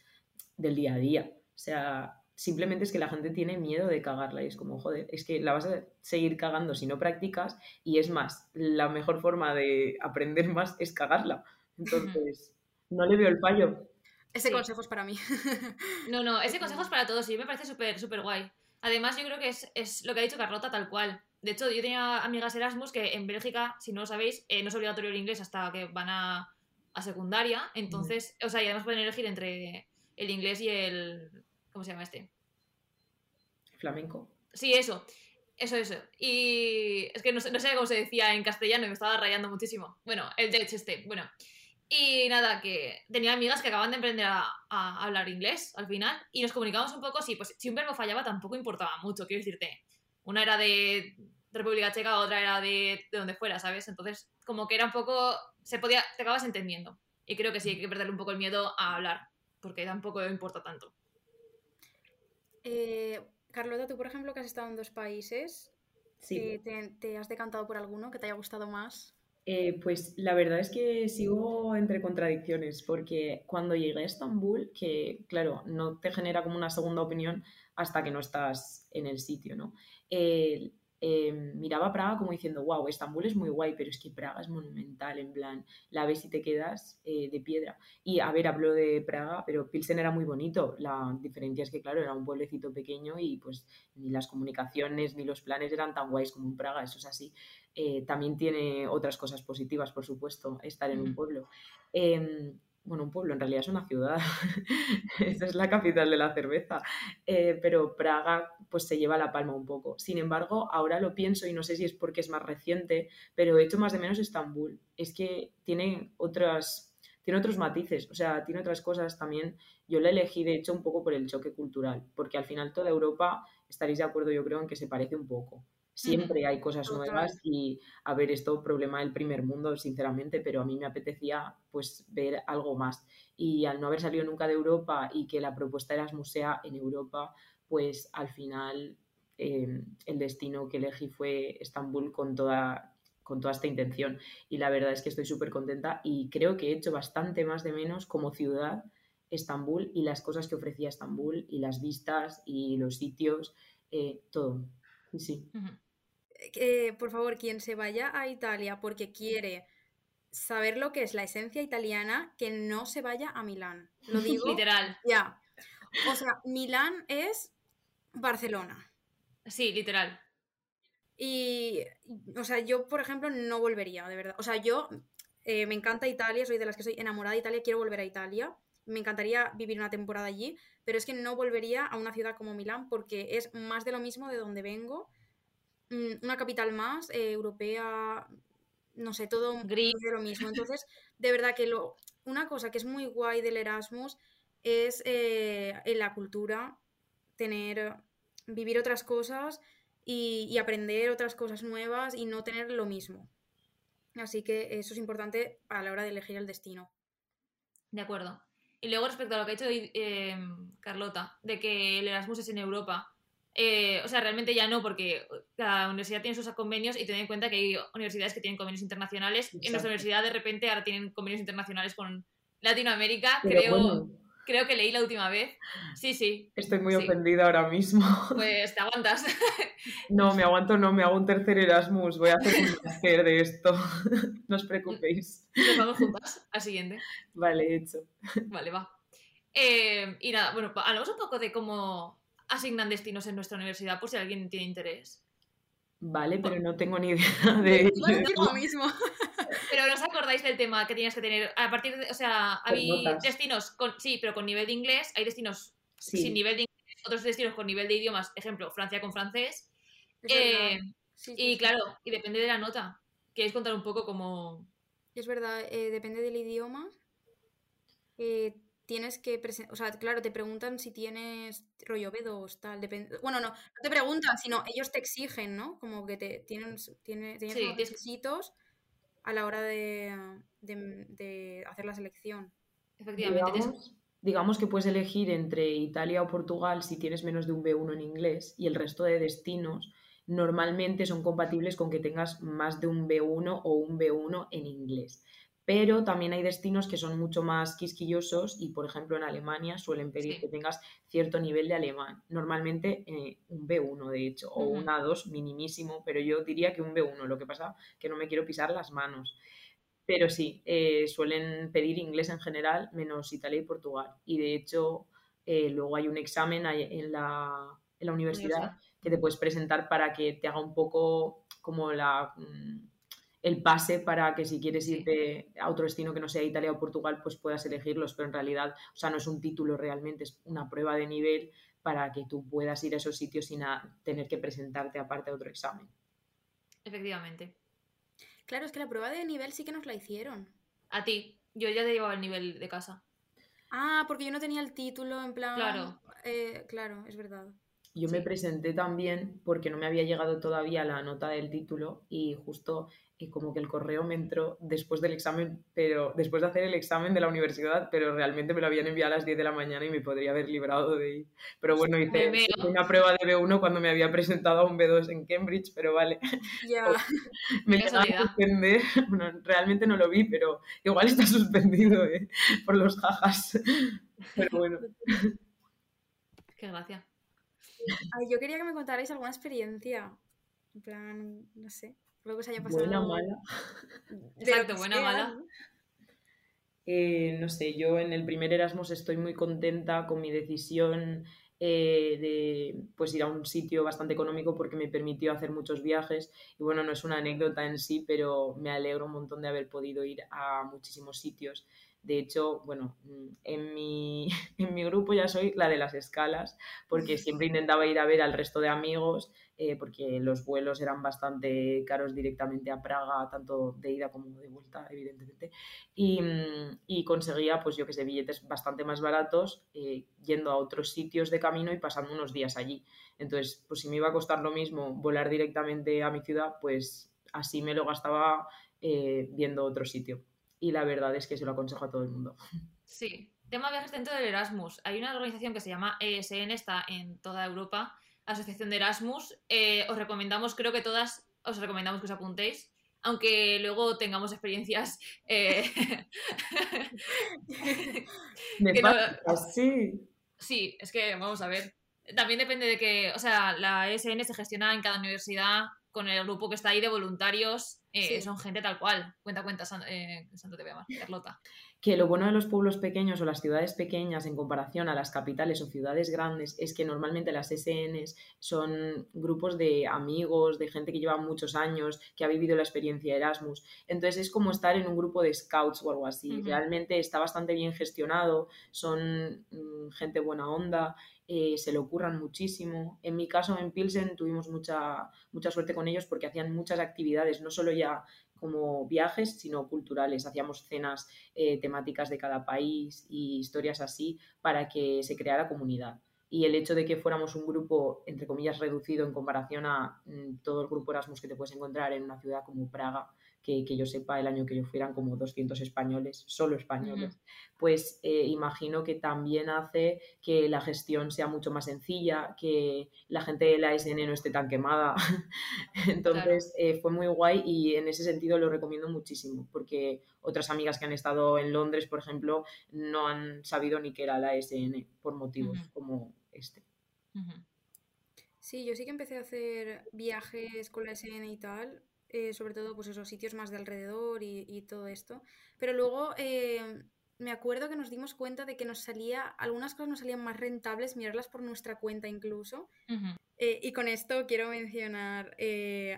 del día a día. O sea, simplemente es que la gente tiene miedo de cagarla y es como, joder, es que la vas a seguir cagando si no practicas, y es más, la mejor forma de aprender más es cagarla. Entonces, no le veo el fallo. Ese consejo es para mí. No, ese consejo es para todos y me parece súper, súper guay. Además, yo creo que es lo que ha dicho Carlota tal cual. De hecho, yo tenía amigas Erasmus que en Bélgica, si no lo sabéis, no es obligatorio el inglés hasta que van a secundaria. Entonces, o sea, y además pueden elegir entre el inglés y el... ¿Cómo se llama este? Flamenco. Sí, eso. Y es que no sé cómo se decía en castellano y me estaba rayando muchísimo. Bueno, el Dutch bueno. Y nada, que tenía amigas que acaban de emprender a hablar inglés al final y nos comunicábamos un poco, sí, pues si un verbo fallaba tampoco importaba mucho, quiero decirte. Una era de República Checa, otra era de donde fuera, ¿sabes? Entonces, como que era un poco, te acabas entendiendo. Y creo que sí, hay que perderle un poco el miedo a hablar, porque tampoco importa tanto. Carlota, tú por ejemplo que has estado en 2 países, sí. ¿Te has decantado por alguno que te haya gustado más? Pues la verdad es que sigo entre contradicciones, porque cuando llegué a Estambul, que claro, no te genera como una segunda opinión hasta que no estás en el sitio, ¿no? miraba a Praga como diciendo, wow, Estambul es muy guay, pero es que Praga es monumental, en plan, la ves y te quedas de piedra. Y a ver, hablo de Praga, pero Pilsen era muy bonito, la diferencia es que, claro, era un pueblecito pequeño y pues ni las comunicaciones ni los planes eran tan guays como en Praga, eso es así. También tiene otras cosas positivas, por supuesto, estar en un pueblo. Bueno, un pueblo, en realidad es una ciudad, esa es la capital de la cerveza, pero Praga pues se lleva la palma un poco. Sin embargo, ahora lo pienso y no sé si es porque es más reciente, pero he hecho más de menos Estambul. Es que tiene otros matices, o sea, tiene otras cosas también. Yo la elegí, de hecho, un poco por el choque cultural, porque al final toda Europa, estaréis de acuerdo yo creo en que se parece un poco. Siempre hay cosas nuevas y, a ver, esto problema del primer mundo, sinceramente, pero a mí me apetecía pues ver algo más. Y al no haber salido nunca de Europa y que la propuesta de Erasmus sea en Europa, pues al final el destino que elegí fue Estambul con toda esta intención. Y la verdad es que estoy súper contenta y creo que he hecho bastante más de menos como ciudad Estambul y las cosas que ofrecía Estambul y las vistas y los sitios, todo. Sí. Por favor, quien se vaya a Italia porque quiere saber lo que es la esencia italiana, que no se vaya a Milán. Lo digo. Literal. Ya. O sea, Milán es Barcelona. Sí, literal. Y, o sea, yo, por ejemplo, no volvería, de verdad. O sea, yo me encanta Italia, soy de las que soy enamorada de Italia, quiero volver a Italia. Me encantaría vivir una temporada allí, pero es que no volvería a una ciudad como Milán porque es más de lo mismo de donde vengo. Una capital más, europea, no sé, todo gris de lo mismo. Entonces, de verdad que una cosa que es muy guay del Erasmus es en la cultura, vivir otras cosas y aprender otras cosas nuevas y no tener lo mismo. Así que eso es importante a la hora de elegir el destino. De acuerdo. Y luego respecto a lo que ha hecho Carlota, de que el Erasmus es en Europa, o sea, realmente ya no, porque cada universidad tiene sus convenios y tened en cuenta que hay universidades que tienen convenios internacionales. Exacto. En nuestra universidad de repente ahora tienen convenios internacionales con Latinoamérica, pero creo que leí la última vez. Sí, sí. Estoy muy ofendida ahora mismo. Pues te aguantas. No, me aguanto, no, me hago un tercer Erasmus, voy a hacer un máster de esto. No os preocupéis. Nos vamos juntas al siguiente. Vale, hecho. Vale, va. Y nada, bueno, hablamos un poco de cómo asignan destinos en nuestra universidad, por si alguien tiene interés. Vale, pero no tengo ni idea de... Bueno, tengo lo mismo. Pero ¿no os acordáis del tema que tenías que tener? A partir de, o sea, hay destinos con nivel de inglés, hay destinos sin nivel de inglés, otros destinos con nivel de idiomas, ejemplo, Francia con francés. Claro, y depende de la nota. ¿Queréis contar un poco cómo...? Es verdad, depende del idioma. Tienes que presentar, o sea, claro, te preguntan si tienes rollo B2, tal, depende. Bueno, no te preguntan, sino ellos te exigen, ¿no? Como que te tienes unos requisitos a la hora de hacer la selección. Efectivamente. Digamos que puedes elegir entre Italia o Portugal si tienes menos de un B1 en inglés, y el resto de destinos normalmente son compatibles con que tengas más de un B1 o un B1 en inglés. Pero también hay destinos que son mucho más quisquillosos y, por ejemplo, en Alemania suelen pedir que tengas cierto nivel de alemán. Normalmente un B1, de hecho, o un A2 minimísimo, pero yo diría que un B1. Lo que pasa que no me quiero pisar las manos. Pero sí, suelen pedir inglés en general, menos Italia y Portugal. Y, de hecho, luego hay un examen en la universidad que te puedes presentar para que te haga un poco como el pase para que si quieres irte a otro destino que no sea Italia o Portugal, pues puedas elegirlos, pero en realidad, o sea, no es un título realmente, es una prueba de nivel para que tú puedas ir a esos sitios sin tener que presentarte aparte a otro examen. Efectivamente. Claro, es que la prueba de nivel sí que nos la hicieron. A ti, yo ya te llevaba el nivel de casa. Ah, porque yo no tenía el título, en plan... Claro. Claro, es verdad. Yo me presenté también porque no me había llegado todavía la nota del título y justo como que el correo me entró después del examen, pero después de hacer el examen de la universidad, pero realmente me lo habían enviado a las 10 de la mañana y me podría haber librado de ir. Pero bueno, hice una prueba de B1 cuando me había presentado a un B2 en Cambridge, pero vale. Yeah. Me iba a suspender. Bueno, realmente no lo vi, pero igual está suspendido por los jajas. Pero bueno. Qué gracia. Yo quería que me contarais alguna experiencia. En plan, no sé, algo que se haya pasado. Buena o mala. Exacto, buena o mala. No sé, yo en el primer Erasmus estoy muy contenta con mi decisión de pues ir a un sitio bastante económico porque me permitió hacer muchos viajes y bueno, no es una anécdota en sí, pero me alegro un montón de haber podido ir a muchísimos sitios. De hecho, bueno, en mi grupo ya soy la de las escalas, porque siempre intentaba ir a ver al resto de amigos, porque los vuelos eran bastante caros directamente a Praga, tanto de ida como de vuelta, evidentemente. Y conseguía, pues yo que sé, billetes bastante más baratos yendo a otros sitios de camino y pasando unos días allí. Entonces, pues si me iba a costar lo mismo volar directamente a mi ciudad, pues así me lo gastaba viendo otro sitio. Y la verdad es que se lo aconsejo a todo el mundo. Sí, tema viajes dentro del Erasmus. Hay una organización que se llama ESN, está en toda Europa, Asociación de Erasmus. Os recomendamos, creo que todas, os recomendamos que os apuntéis, aunque luego tengamos experiencias... Sí, es que vamos a ver. También depende de que, o sea, la ESN se gestiona en cada universidad con el grupo que está ahí de voluntarios. Sí. Son gente tal cual. Cuenta, Sandra, te voy a llamar, Carlota. Que lo bueno de los pueblos pequeños o las ciudades pequeñas en comparación a las capitales o ciudades grandes es que normalmente las ESNs son grupos de amigos, de gente que lleva muchos años, que ha vivido la experiencia Erasmus. Entonces es como estar en un grupo de scouts o algo así. Uh-huh. Realmente está bastante bien gestionado, son gente buena onda. Se le ocurran muchísimo. En mi caso, en Pilsen, tuvimos mucha suerte con ellos porque hacían muchas actividades, no solo ya como viajes, sino culturales. Hacíamos cenas temáticas de cada país y historias así para que se creara comunidad. Y el hecho de que fuéramos un grupo, entre comillas, reducido en comparación a todo el grupo Erasmus que te puedes encontrar en una ciudad como Praga, que yo sepa, el año que yo fueran como 200 españoles, solo españoles, uh-huh. Pues imagino que también hace que la gestión sea mucho más sencilla, que la gente de la ESN no esté tan quemada. Entonces, claro. Fue muy guay y en ese sentido lo recomiendo muchísimo, porque otras amigas que han estado en Londres, por ejemplo, no han sabido ni qué era la ESN por motivos uh-huh. como este. Uh-huh. Sí, yo sí que empecé a hacer viajes con la ESN y tal, sobre todo pues esos sitios más de alrededor y todo esto, pero luego me acuerdo que nos dimos cuenta de que algunas cosas nos salían más rentables mirarlas por nuestra cuenta incluso, uh-huh. Y con esto quiero mencionar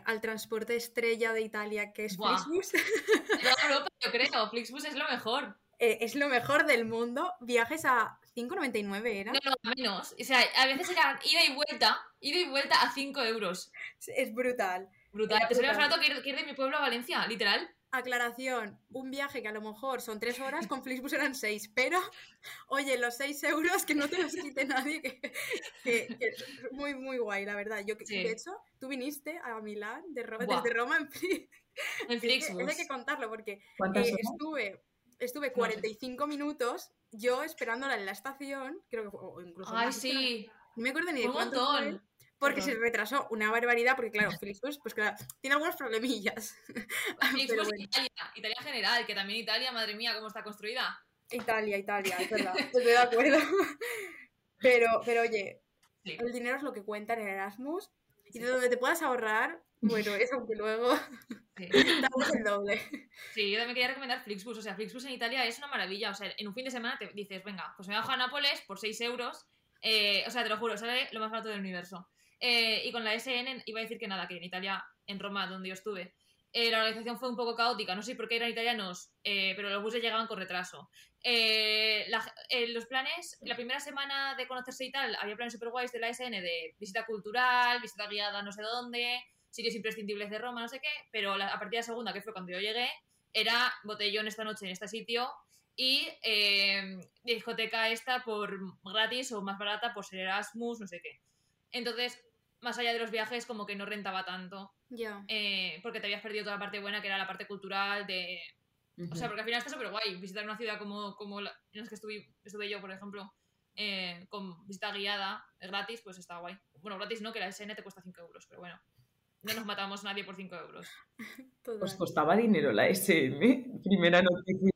al transporte estrella de Italia, que es Flixbus. No, Europa, yo creo, Flixbus es lo mejor. Es lo mejor del mundo, viajes a 5,99 era. No, menos, o sea, a veces era ida y vuelta a 5 euros. Es brutal. Brutal, te sale más barato que ir de mi pueblo a Valencia, literal. Aclaración, un viaje que a lo mejor son 3 horas, con Flixbus eran 6, pero, oye, los 6 euros que no te los quite nadie, que es muy, muy guay, la verdad. Yo, sí. De hecho, tú viniste a Milán desde Roma en Flixbus. Es que hay que contarlo, porque estuve 45 minutos yo esperándola en la estación, creo que fue, o incluso... Ay, sí. No me acuerdo ni de cuánto fue. Porque se retrasó una barbaridad, porque claro, Flixbus, pues claro, tiene algunos problemillas. Flixbus, bueno. Italia en general, que también Italia, madre mía, cómo está construida. Italia, es verdad, estoy de acuerdo. Pero oye, sí. El dinero es lo que cuenta en Erasmus, y sí. De donde te puedas ahorrar, bueno, es aunque luego sí. Damos el doble. Sí, yo también quería recomendar Flixbus, o sea, Flixbus en Italia es una maravilla, o sea, en un fin de semana te dices, venga, pues me bajo a Nápoles por 6 euros, o sea, te lo juro, sale lo más barato del universo. Y con la ESN iba a decir que nada, que en Italia, en Roma, donde yo estuve, la organización fue un poco caótica, no sé por qué eran italianos, pero los buses llegaban con retraso. Los planes, la primera semana de conocerse y tal, había planes super guays de la ESN de visita cultural, visita guiada no sé dónde, sitios imprescindibles de Roma, no sé qué, pero a partir de la segunda, que fue cuando yo llegué, era botellón esta noche en este sitio y discoteca esta por gratis o más barata por ser Erasmus, no sé qué. Entonces, más allá de los viajes, como que no rentaba tanto. Ya. Porque te habías perdido toda la parte buena, que era la parte cultural de... Uh-huh. O sea, porque al final está súper guay visitar una ciudad como la en las que estuve yo, por ejemplo, con visita guiada, gratis, pues está guay. Bueno, gratis no, que la SN te cuesta 5 euros, pero bueno. No nos matamos nadie por 5 euros. ¿Os costaba dinero la SN? Primera noticia.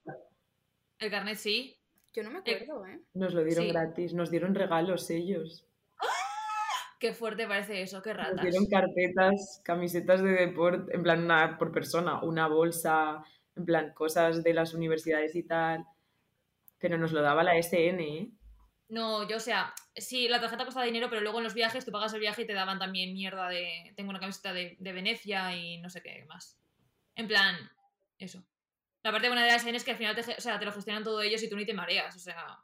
El carnet sí. Yo no me acuerdo, ¿eh? Nos lo dieron gratis, nos dieron regalos ellos. Qué fuerte parece eso, qué ratas. Dieron carpetas, camisetas de deporte, en plan una por persona, una bolsa, en plan cosas de las universidades y tal. Pero nos lo daba la ESN, ¿eh? No, yo, o sea, sí, la tarjeta costaba dinero, pero luego en los viajes tú pagas el viaje y te daban también mierda de... Tengo una camiseta de Venecia y no sé qué más. En plan, eso. La parte buena de la ESN es que al final te lo gestionan todo ellos y tú ni te mareas, o sea...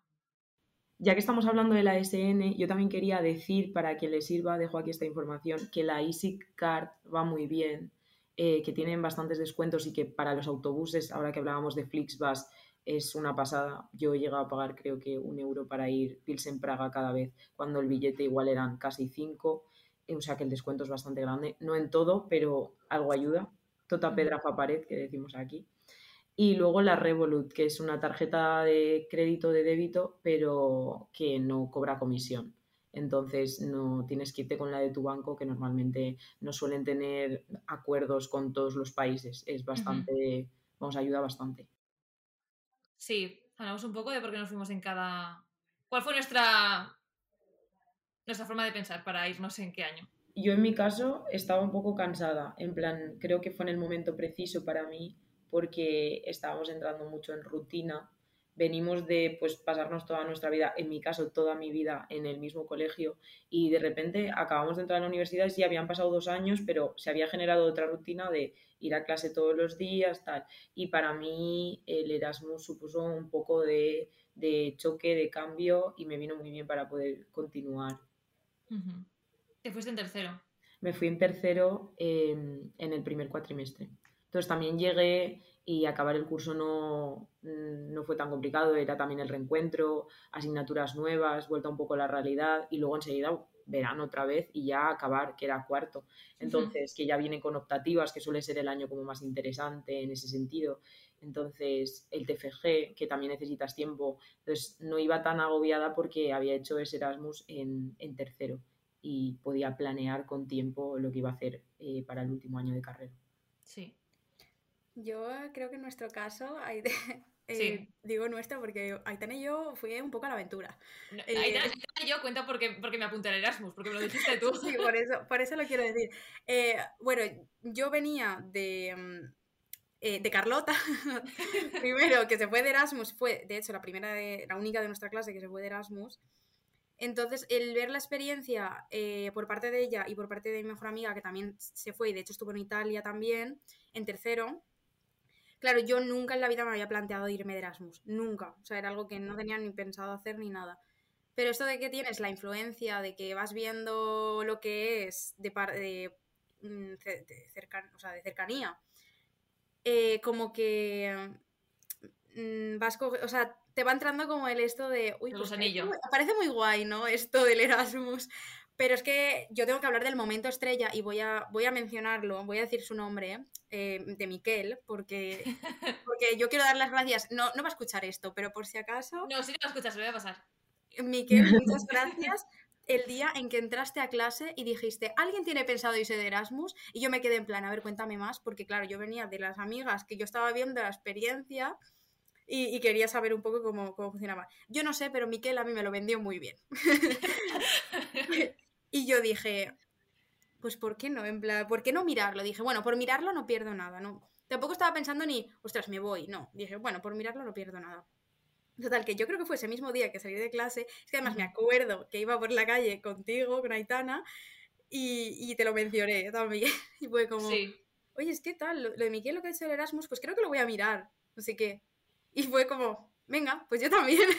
Ya que estamos hablando de la ESN, yo también quería decir, para que les sirva, dejo aquí esta información, que la ISIC Card va muy bien, que tienen bastantes descuentos y que para los autobuses, ahora que hablábamos de Flixbus, es una pasada. Yo he llegado a pagar creo que 1 euro para ir Pilsen Praga cada vez, cuando el billete igual eran casi 5, o sea que el descuento es bastante grande. No en todo, pero algo ayuda. Tota pedra fa pared, que decimos aquí. Y luego la Revolut, que es una tarjeta de crédito de débito, pero que no cobra comisión. Entonces no tienes que irte con la de tu banco, que normalmente no suelen tener acuerdos con todos los países. Es bastante, vamos, ayuda bastante. Sí, hablamos un poco de por qué nos fuimos en cada... ¿Cuál fue nuestra forma de pensar para irnos en qué año? Yo en mi caso estaba un poco cansada. En plan, creo que fue en el momento preciso para mí, porque estábamos entrando mucho en rutina. Venimos de pues pasarnos toda nuestra vida, en mi caso toda mi vida, en el mismo colegio, y de repente acabamos de entrar a la universidad y sí, habían pasado 2 años, pero se había generado otra rutina de ir a clase todos los días, tal. Y para mí el Erasmus supuso un poco de choque, de cambio, y me vino muy bien para poder continuar. ¿Te fuiste en tercero? Me fui en tercero, en el primer cuatrimestre. Entonces también llegué y acabar el curso no fue tan complicado, era también el reencuentro, asignaturas nuevas, vuelta un poco a la realidad y luego enseguida verano otra vez y ya acabar, que era cuarto. Entonces, que ya vienen con optativas, que suele ser el año como más interesante en ese sentido. Entonces, el TFG, que también necesitas tiempo. Entonces, no iba tan agobiada porque había hecho ese Erasmus en tercero y podía planear con tiempo lo que iba a hacer para el último año de carrera. Sí. Yo creo que en nuestro caso, digo nuestro porque Aitana y yo fui un poco a la aventura. No, Aitana y yo cuenta porque me apunté al Erasmus, porque me lo dijiste tú. Sí, por eso lo quiero decir. Bueno, yo venía de Carlota, primero, que se fue de Erasmus, fue de hecho la única de nuestra clase que se fue de Erasmus. Entonces, el ver la experiencia por parte de ella y por parte de mi mejor amiga, que también se fue y de hecho estuvo en Italia también, en tercero. Claro, yo nunca en la vida me había planteado irme de Erasmus, nunca, o sea, era algo que no tenía ni pensado hacer ni nada, pero esto de que tienes la influencia, de que vas viendo lo que es de cercanía, como que vas cogiendo, o sea, te va entrando como el esto de... Uy, pues parece muy guay, ¿no? Esto del Erasmus, pero es que yo tengo que hablar del momento estrella y voy a mencionarlo, voy a decir su nombre, de Miquel, porque yo quiero dar las gracias. No va a escuchar esto, pero por si acaso... No, sí te va a escuchar, se lo voy a pasar. Miquel, muchas gracias. El día en que entraste a clase y dijiste, ¿alguien tiene pensado irse de Erasmus? Y yo me quedé en plan, a ver, cuéntame más, porque claro, yo venía de las amigas que yo estaba viendo la experiencia y quería saber un poco cómo funcionaba. Yo no sé, pero Miquel a mí me lo vendió muy bien. Y yo dije, pues ¿por qué no? En plan, ¿por qué no mirarlo? Dije, bueno, por mirarlo no pierdo nada, ¿no? Tampoco estaba pensando ni, ostras, me voy, no. Dije, bueno, por mirarlo no pierdo nada. Total, que yo creo que fue ese mismo día que salí de clase, es que además me acuerdo que iba por la calle contigo, con Aitana, y te lo mencioné también. Y fue como, sí. Oye, es que tal, lo de Miquel, lo que ha hecho el Erasmus, pues creo que lo voy a mirar, no sé qué. Y fue como, venga, pues yo también.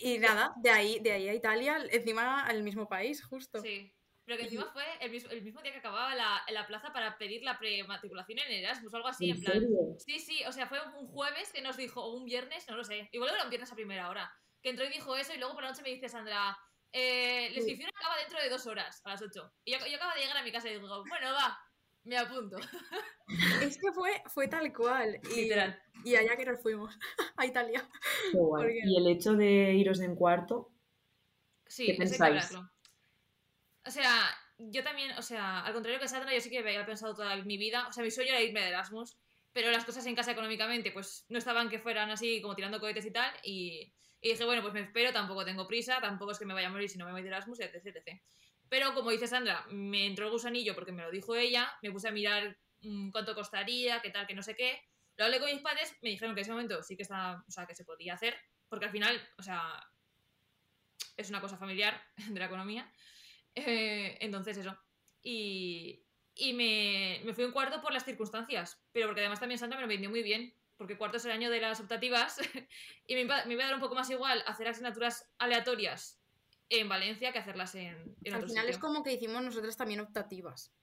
Y nada, de ahí a Italia, encima al mismo país, justo. Sí, pero que encima fue el mismo día que acababa la plaza para pedir la prematriculación en Erasmus o algo así, en plan. ¿Serio? Sí, o sea, fue un jueves que nos dijo, o un viernes, no lo sé, igual era un viernes a primera hora, que entró y dijo eso, y luego por la noche me dice Sandra, la inscripción acaba dentro de 2 horas, a las 8. Y yo acabo de llegar a mi casa y digo, bueno, va, me apunto. Es que fue tal cual. Literal. Y allá que nos fuimos, a Italia. Qué guay. Porque... ¿Y el hecho de iros en cuarto? Sí, ¿qué pensáis? O sea, yo también, o sea, al contrario que Sandra, yo sí que había pensado toda mi vida, o sea, mi sueño era irme de Erasmus, pero las cosas en casa económicamente, pues no estaban que fueran así como tirando cohetes y tal, y dije, bueno, pues me espero, tampoco tengo prisa, tampoco es que me vaya a morir si no me voy de Erasmus, etc, etc. Pero como dice Sandra, me entró el gusanillo porque me lo dijo ella, me puse a mirar cuánto costaría, qué tal, qué no sé qué. Lo hablé con mis padres, me dijeron que en ese momento sí que estaba, o sea, que se podía hacer, porque al final, o sea, es una cosa familiar de la economía. Entonces eso. Y me fui un cuarto por las circunstancias, pero porque además también Sandra me lo vendió muy bien, porque cuarto es el año de las optativas y me iba a dar un poco más igual hacer asignaturas aleatorias en Valencia que hacerlas en otro sitio. Al final es como que hicimos nosotras también optativas.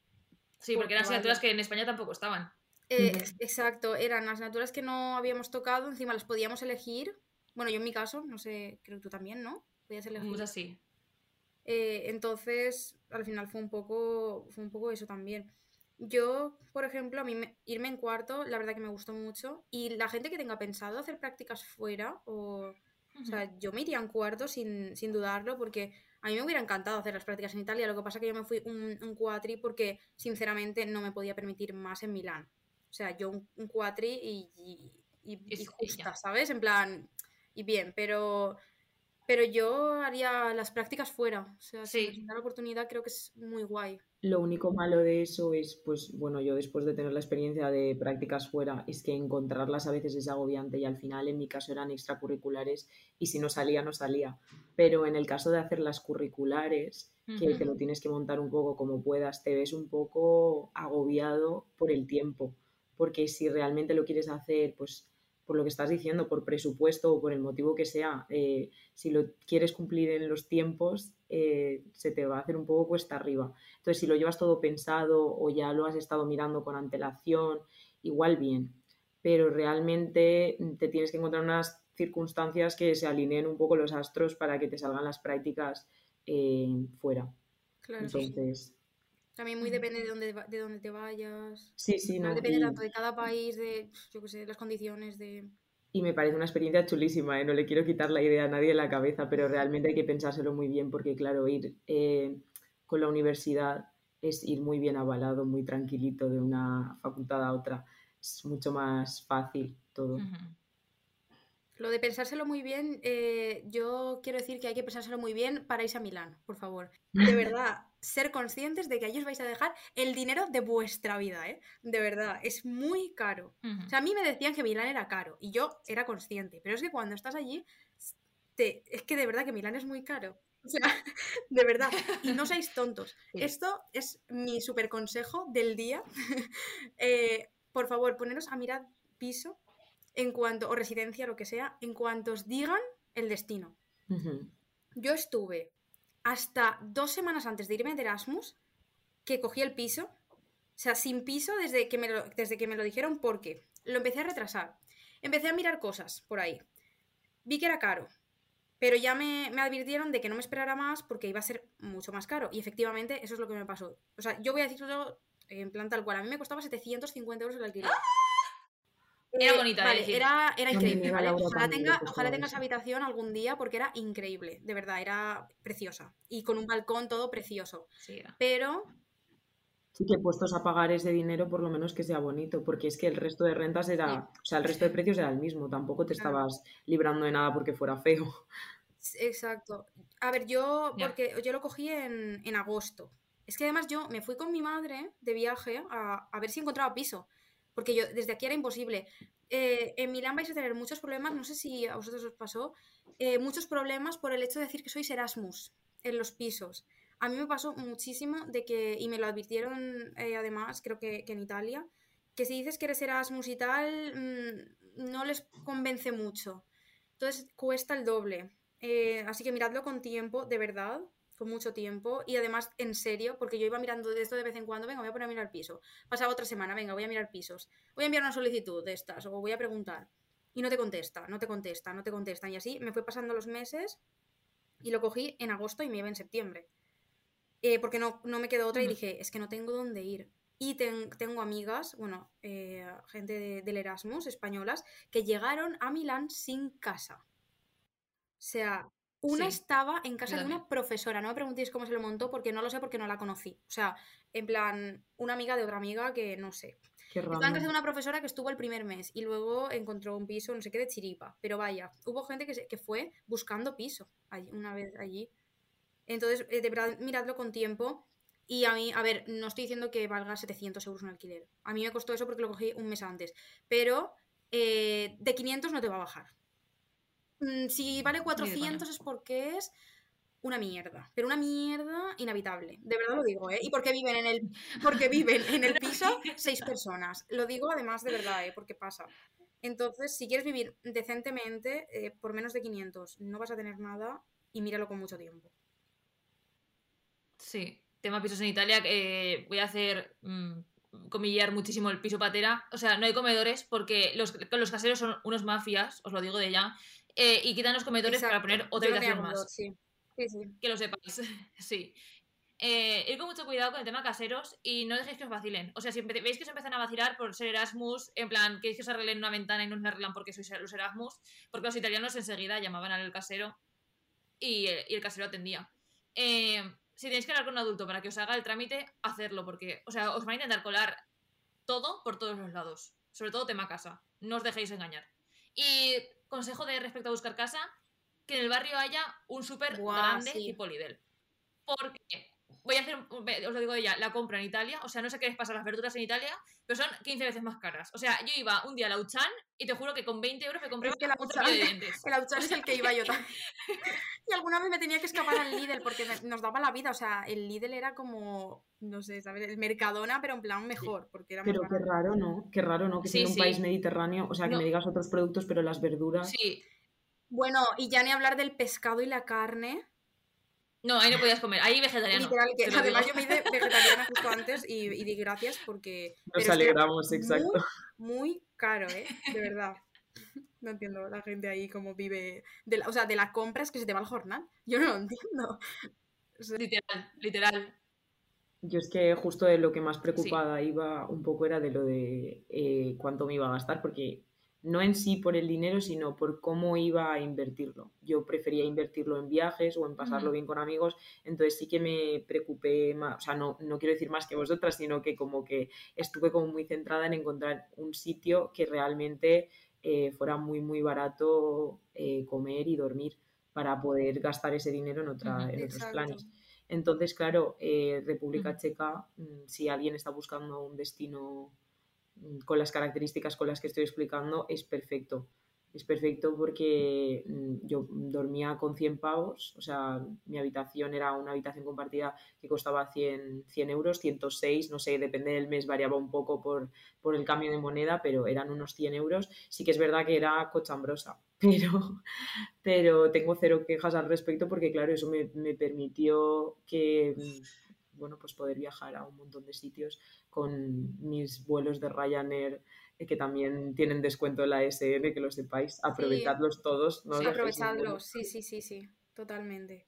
Sí, porque eran asignaturas que en España tampoco estaban. Exacto, eran asignaturas que no habíamos tocado, encima las podíamos elegir. Bueno, yo en mi caso, no sé, creo que tú también, ¿no? Podías elegir. Muchas sí. Entonces, al final fue un poco eso también. Yo, por ejemplo, a mí irme en cuarto, la verdad que me gustó mucho. Y la gente que tenga pensado hacer prácticas fuera, o sea, yo me iría en cuarto sin dudarlo, porque a mí me hubiera encantado hacer las prácticas en Italia. Lo que pasa que yo me fui un cuatri porque, sinceramente, no me podía permitir más en Milán. O sea, yo un cuatri y justa, ¿sabes? En plan, y bien, pero yo haría las prácticas fuera. O sea, sí. Si me da la oportunidad, creo que es muy guay. Lo único malo de eso es, pues, bueno, yo después de tener la experiencia de prácticas fuera, es que encontrarlas a veces es agobiante y al final, en mi caso, eran extracurriculares y si no salía, no salía. Pero en el caso de hacer las curriculares, que te lo tienes que montar un poco como puedas, te ves un poco agobiado por el tiempo. Porque si realmente lo quieres hacer, pues, por lo que estás diciendo, por presupuesto o por el motivo que sea, si lo quieres cumplir en los tiempos, se te va a hacer un poco cuesta arriba. Entonces, si lo llevas todo pensado o ya lo has estado mirando con antelación, igual bien. Pero realmente te tienes que encontrar unas circunstancias que se alineen un poco los astros para que te salgan las prácticas fuera. Claro. Entonces... Sí. También muy depende de dónde te vayas. Sí, no. Depende tanto de cada país, de, yo qué sé, las condiciones de... Y me parece una experiencia chulísima, ¿eh? No le quiero quitar la idea a nadie en la cabeza, pero realmente hay que pensárselo muy bien porque, claro, ir con la universidad es ir muy bien avalado, muy tranquilito de una facultad a otra. Es mucho más fácil todo. Uh-huh. Lo de pensárselo muy bien, yo quiero decir que hay que pensárselo muy bien para irse a Milán, por favor. De verdad, ser conscientes de que allí os vais a dejar el dinero de vuestra vida, ¿eh? De verdad, es muy caro. Uh-huh. O sea, a mí me decían que Milán era caro y yo era consciente, pero es que cuando estás allí, es que de verdad que Milán es muy caro. O sea, de verdad, y no seáis tontos. Sí. Esto es mi super consejo del día. Por favor, poneros a mirar piso. En cuanto, o residencia, lo que sea, en cuanto os digan el destino. Uh-huh. Yo estuve hasta 2 semanas antes de irme de Erasmus, que cogí el piso, o sea, sin piso desde que me lo dijeron, porque lo empecé a retrasar. Empecé a mirar cosas por ahí. Vi que era caro, pero ya me advirtieron de que no me esperara más porque iba a ser mucho más caro. Y efectivamente, eso es lo que me pasó. O sea, yo voy a decirlo en plan tal cual. A mí me costaba 750 euros el alquiler. ¡Ah! Era bonita, vale, era increíble, vale. Ojalá tenga esa habitación algún día porque era increíble, de verdad, era preciosa y con un balcón todo precioso, sí, pero... Sí que puestos a pagar ese dinero por lo menos que sea bonito, porque es que el resto de rentas era, sí. O sea, el resto de precios era el mismo, tampoco te estabas librando de nada porque fuera feo. Exacto, a ver, porque yo lo cogí en agosto, es que además yo me fui con mi madre de viaje a ver si encontraba piso. Porque yo desde aquí era imposible. En Milán vais a tener muchos problemas, no sé si a vosotros os pasó, muchos problemas por el hecho de decir que sois Erasmus en los pisos. A mí me pasó muchísimo y me lo advirtieron además, creo que en Italia, que si dices que eres Erasmus y tal, no les convence mucho. Entonces cuesta el doble. Así que miradlo con tiempo, de verdad. Con mucho tiempo y además en serio, porque yo iba mirando de esto de vez en cuando, venga, voy a poner a mirar pisos, pasaba otra semana, venga, voy a mirar pisos, voy a enviar una solicitud de estas o voy a preguntar y no te contestan y así me fue pasando los meses y lo cogí en agosto y me iba en septiembre porque no me quedó otra y dije, es que no tengo dónde ir y tengo amigas, bueno, gente del Erasmus, españolas, que llegaron a Milán sin casa, o sea... Una estaba en casa de una profesora, no me preguntéis cómo se lo montó porque no lo sé porque no la conocí. O sea, en plan, una amiga de otra amiga que no sé. Estaba en casa de una profesora que estuvo el primer mes y luego encontró un piso, no sé qué, de chiripa. Pero vaya, hubo gente que fue buscando piso allí, una vez allí. Entonces, de verdad, miradlo con tiempo. Y a mí, a ver, no estoy diciendo que valga 700 euros un alquiler. A mí me costó eso porque lo cogí un mes antes. Pero de 500 no te va a bajar. Si vale 400 es porque es una mierda. Pero una mierda inhabitable. De verdad lo digo, ¿eh? Y porque viven en el piso 6 personas. Lo digo además de verdad, ¿eh? Porque pasa. Entonces, si quieres vivir decentemente, por menos de 500 no vas a tener nada y míralo con mucho tiempo. Sí. Tema pisos en Italia, voy a hacer comillar muchísimo el piso patera. O sea, no hay comedores porque los caseros son unos mafias, os lo digo de ya, y quitan los comedores. Exacto. Para poner otra habitación más. Sí. Sí, sí. Que lo sepáis. Sí. Ir con mucho cuidado con el tema caseros y no dejéis que os vacilen. O sea, si veis que os empiezan a vacilar por ser Erasmus, en plan, queréis que os arreglen una ventana y no os la arreglan porque sois los Erasmus, porque los italianos enseguida llamaban al casero y el casero atendía. Si tenéis que hablar con un adulto para que os haga el trámite, hacedlo, porque, o sea, os van a intentar colar todo por todos los lados. Sobre todo tema casa. No os dejéis engañar. Y consejo de respecto a buscar casa, que en el barrio haya un súper grande, sí, tipo Lidl. Porque, voy a hacer, os lo digo ya, la compra en Italia, o sea, no sé qué les pasa a las verduras en Italia, pero son 15 veces más caras. O sea, yo iba un día a la Auchan y te juro que con 20 euros me compré un kilo de dientes. El Auchan es el que iba yo también. Y alguna vez me tenía que escapar al Lidl porque nos daba la vida. O sea, el Lidl era como, no sé, ¿sabes? El Mercadona, pero en plan mejor. Porque era, pero qué raro, ¿no? Qué raro, ¿no? Que sí, sea un país mediterráneo. O sea, que no me digas otros productos, pero las verduras... Sí. Bueno, y ya ni hablar del pescado y la carne... No, ahí no podías comer, ahí vegetariano. Literal, que además yo me hice vegetariana justo antes y di gracias porque... Nos alegramos, exacto. Muy, muy caro, ¿eh? De verdad. No entiendo la gente ahí cómo vive... o sea, de las compras que se te va el jornal. Yo no lo entiendo. Literal, literal. Yo es que justo de lo que más preocupada iba un poco era de lo de cuánto me iba a gastar, porque... No en sí por el dinero, sino por cómo iba a invertirlo. Yo prefería invertirlo en viajes o en pasarlo bien con amigos, entonces sí que me preocupé más, o sea, no quiero decir más que vosotras, sino que como que estuve como muy centrada en encontrar un sitio que realmente fuera muy, muy barato comer y dormir para poder gastar ese dinero en otros planes. Entonces, claro, República Checa, si alguien está buscando un destino... con las características con las que estoy explicando, es perfecto. Es perfecto porque yo dormía con 100 pavos, o sea, mi habitación era una habitación compartida que costaba 100 euros, 106, no sé, depende del mes, variaba un poco por el cambio de moneda, pero eran unos 100 euros. Sí que es verdad que era cochambrosa, pero tengo cero quejas al respecto porque, claro, eso me permitió que... bueno, pues poder viajar a un montón de sitios con mis vuelos de Ryanair, que también tienen descuento en la ESN, que lo sepáis, aprovechadlos todos. ¿No? Sí, aprovechadlos, sí, totalmente.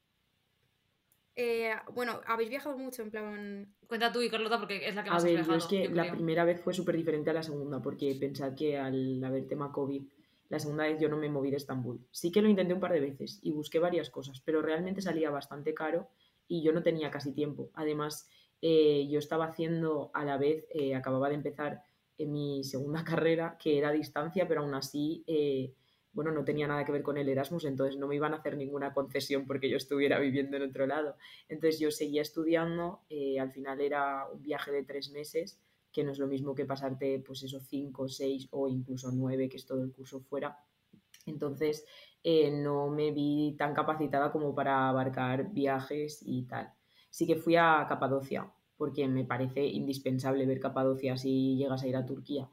Bueno, ¿habéis viajado mucho en plan...? Cuenta tú y Carlota porque es la que más has viajado. A ver, yo es que la primera vez fue súper diferente a la segunda, porque pensad que al haber tema COVID, la segunda vez yo no me moví de Estambul. Sí que lo intenté un par de veces y busqué varias cosas, pero realmente salía bastante caro y yo no tenía casi tiempo. Además, yo estaba haciendo a la vez, acababa de empezar mi segunda carrera, que era a distancia, pero aún así, bueno, no tenía nada que ver con el Erasmus, entonces no me iban a hacer ninguna concesión porque yo estuviera viviendo en otro lado. Entonces yo seguía estudiando, al final era un viaje de 3 meses, que no es lo mismo que pasarte, pues eso, 5, 6 o incluso 9, que es todo el curso fuera. Entonces... no me vi tan capacitada como para abarcar viajes y tal. Sí que fui a Capadocia, porque me parece indispensable ver Capadocia si llegas a ir a Turquía.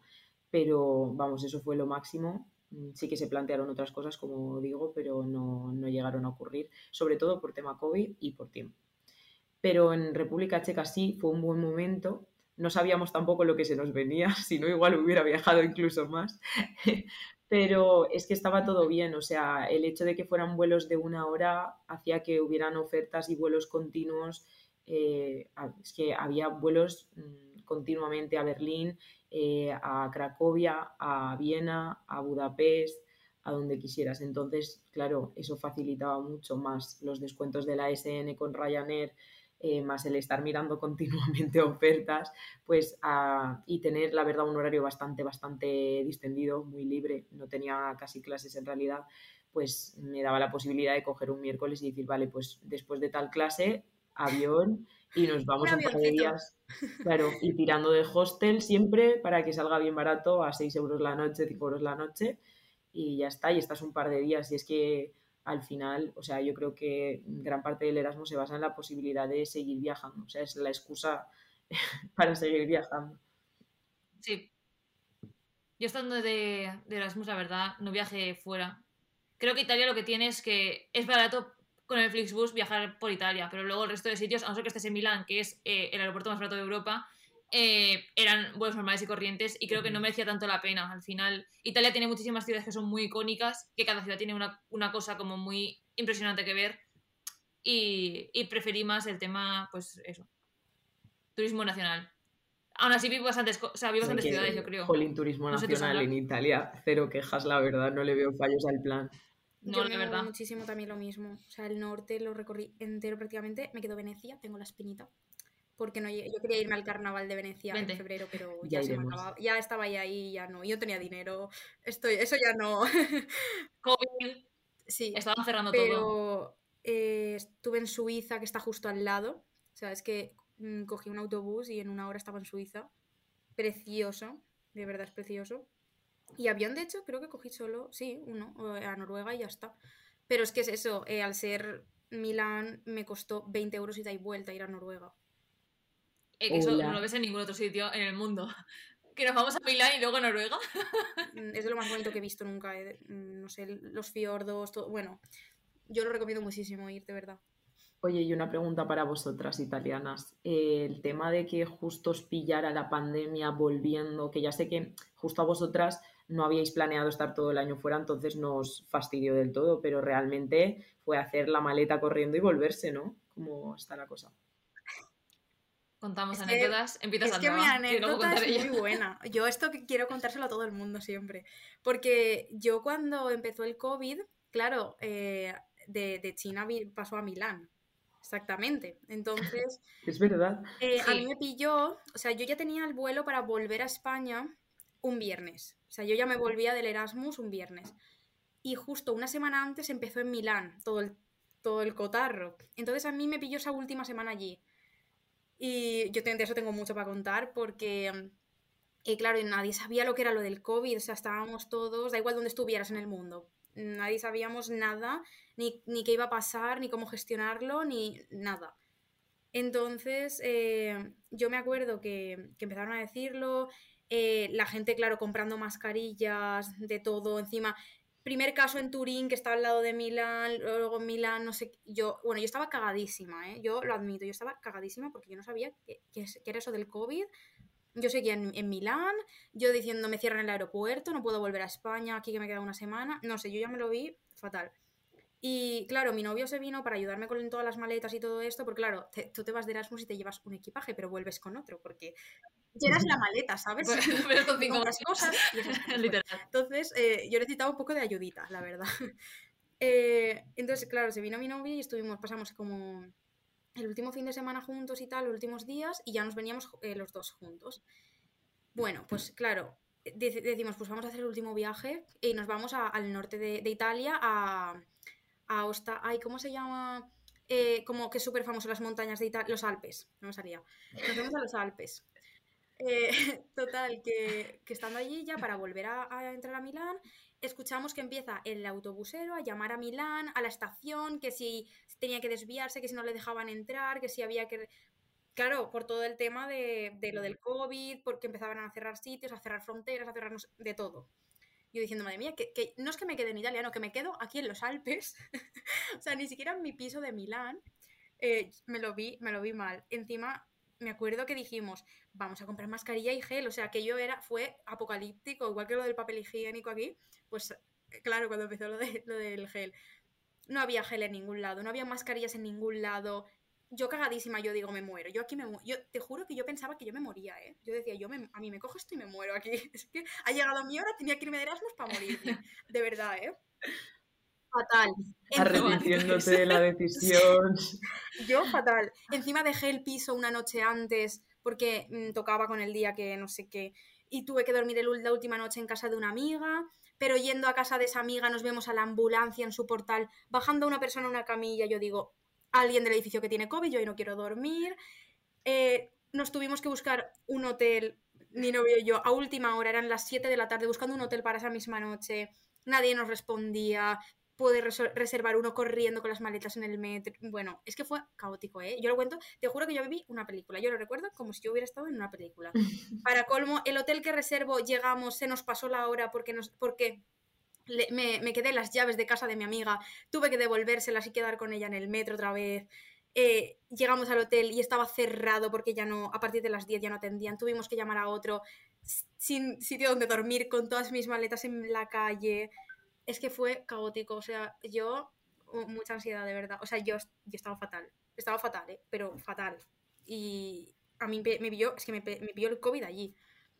Pero, vamos, eso fue lo máximo. Sí que se plantearon otras cosas, como digo, pero no llegaron a ocurrir, sobre todo por tema COVID y por tiempo. Pero en República Checa sí, fue un buen momento. No sabíamos tampoco lo que se nos venía, si no igual hubiera viajado incluso más. Pero es que estaba todo bien, o sea, el hecho de que fueran vuelos de 1 hora hacía que hubieran ofertas y vuelos continuos. Es que había vuelos continuamente a Berlín, a Cracovia, a Viena, a Budapest, a donde quisieras. Entonces, claro, eso facilitaba mucho más los descuentos de la ESN con Ryanair, más el estar mirando continuamente ofertas, pues y tener, la verdad, un horario bastante distendido, muy libre. No tenía casi clases en realidad, pues me daba la posibilidad de coger un miércoles y decir, vale, pues después de tal clase, avión y nos vamos un par de días. Claro, y tirando de hostel siempre para que salga bien barato a 6 euros la noche, 5 euros la noche y ya está, y estás un par de días. Y es que al final, o sea, yo creo que gran parte del Erasmus se basa en la posibilidad de seguir viajando. O sea, es la excusa para seguir viajando. Sí. Yo estando de Erasmus, la verdad, no viajé fuera. Creo que Italia lo que tiene es que es barato con el Flixbus viajar por Italia, pero luego el resto de sitios, a no ser que estés en Milán, que es el aeropuerto más barato de Europa, eran vuelos normales y corrientes y creo que no merecía tanto la pena. Al final, Italia tiene muchísimas ciudades que son muy icónicas, que cada ciudad tiene una cosa como muy impresionante que ver y preferí más el tema, pues eso, turismo nacional. Aún así vi bastantes ciudades, yo creo. Jolín, turismo nacional en Italia, cero quejas, la verdad, no le veo fallos al plan. No, yo me gusta muchísimo también lo mismo. O sea, el norte lo recorrí entero prácticamente. Me quedó Venecia, tengo la espinita. Porque no, yo quería irme al carnaval de Venecia en febrero, pero ya se me acababa. Ya estaba ahí, ya no. Yo tenía dinero. Eso ya no. COVID. Sí. Estaban cerrando todo. Pero estuve en Suiza, que está justo al lado. O sea, es que cogí un autobús y en una hora estaba en Suiza. Precioso. De verdad es precioso. Y avión, de hecho, creo que cogí solo, sí, uno, a Noruega y ya está. Pero es que es eso, al ser Milán me costó 20 euros ida y vuelta ir a Noruega. Que eso no lo ves en ningún otro sitio en el mundo. Que nos vamos a Milán y luego a Noruega. Es de lo más bonito que he visto nunca. No sé, los fiordos, todo. Bueno, yo lo recomiendo muchísimo ir, de verdad. Oye, y una pregunta para vosotras, italianas. El tema de que justo os pillara la pandemia volviendo, que ya sé que justo a vosotras no habíais planeado estar todo el año fuera, entonces no os fastidió del todo, pero realmente fue hacer la maleta corriendo y volverse, ¿no? ¿Cómo está la cosa? Contamos anécdotas, empiezas a hablar. Es que mi anécdota es muy buena. Yo esto quiero contárselo a todo el mundo siempre. Porque yo cuando empezó el COVID, claro, de China pasó a Milán. Exactamente, entonces es verdad. Sí. A mí me pilló, o sea, yo ya tenía el vuelo para volver a España un viernes, o sea, yo ya me volvía del Erasmus un viernes y justo una semana antes empezó en Milán todo el cotarro, entonces a mí me pilló esa última semana allí y yo de eso tengo mucho para contar porque, claro, nadie sabía lo que era lo del COVID, o sea, estábamos todos, da igual donde estuvieras en el mundo. Nadie sabíamos nada, ni qué iba a pasar, ni cómo gestionarlo, ni nada. Entonces, yo me acuerdo que empezaron a decirlo, la gente, claro, comprando mascarillas, de todo, encima, primer caso en Turín, que estaba al lado de Milán, luego en Milán, no sé, yo estaba cagadísima, yo lo admito, yo estaba cagadísima porque yo no sabía qué era eso del COVID. Yo seguía en Milán, yo diciendo me cierran el aeropuerto, no puedo volver a España, aquí que me queda una semana, no sé, yo ya me lo vi fatal. Y claro, mi novio se vino para ayudarme con todas las maletas y todo esto, porque claro, tú te vas de Erasmus y te llevas un equipaje, pero vuelves con otro, porque llenas la maleta, ¿sabes? Pero con 5 horas cosas. Y esas cosas. Literal. Entonces, yo necesitaba un poco de ayudita, la verdad. Entonces, claro, se vino mi novio y pasamos como el último fin de semana juntos y tal, los últimos días, y ya nos veníamos los dos juntos. Bueno, pues claro, decimos, pues vamos a hacer el último viaje y nos vamos al norte de Italia, a Osta, ay, ¿cómo se llama? Como que es súper famoso las montañas de Italia, los Alpes, no me salía. Nos vamos a los Alpes. Total, que estando allí ya para volver a entrar a Milán, escuchamos que empieza el autobusero a llamar a Milán, a la estación, que si tenía que desviarse, que si no le dejaban entrar, que si había que... Claro, por todo el tema de lo del COVID, porque empezaban a cerrar sitios, a cerrar fronteras, a cerrarnos de todo. Yo diciendo, madre mía, que no es que me quede en Italia, no, que me quedo aquí en los Alpes. O sea, ni siquiera en mi piso de Milán. Me lo vi mal. Encima... Me acuerdo que dijimos, vamos a comprar mascarilla y gel, o sea, que yo fue apocalíptico, igual que lo del papel higiénico aquí, pues claro, cuando empezó lo del gel, no había gel en ningún lado, no había mascarillas en ningún lado, yo cagadísima, yo digo, me muero, yo aquí me muero, yo te juro que yo pensaba que yo me moría, yo decía, a mí me cojo esto y me muero aquí, es que ha llegado mi hora, tenía que irme de Erasmus para morir, de verdad, Fatal. Arrepintiéndote de la decisión. Yo fatal. Encima dejé el piso una noche antes porque tocaba con el día que no sé qué. Y tuve que dormir la última noche en casa de una amiga. pero yendo a casa de esa amiga nos vemos a la ambulancia en su portal, bajando a una persona a una camilla, yo digo, alguien del edificio que tiene COVID, yo ahí no quiero dormir. Nos tuvimos que buscar un hotel, mi novio y yo, a última hora, eran las 7 de la tarde, buscando un hotel para esa misma noche, nadie nos respondía, pude reservar uno corriendo con las maletas en el metro, bueno, es que fue caótico, ¿eh? Yo lo cuento, te juro que yo viví una película, yo lo recuerdo como si yo hubiera estado en una película. Para colmo, el hotel que reservo, llegamos, se nos pasó la hora porque me quedé las llaves de casa de mi amiga, tuve que devolvérselas y quedar con ella en el metro otra vez. Llegamos al hotel y estaba cerrado porque ya no, a partir de las 10 ya no atendían, tuvimos que llamar a otro, sin sitio donde dormir, con todas mis maletas en la calle. Es que fue caótico, o sea, yo, mucha ansiedad de verdad, o sea, yo estaba fatal, pero fatal. Y a mí me pilló el COVID allí.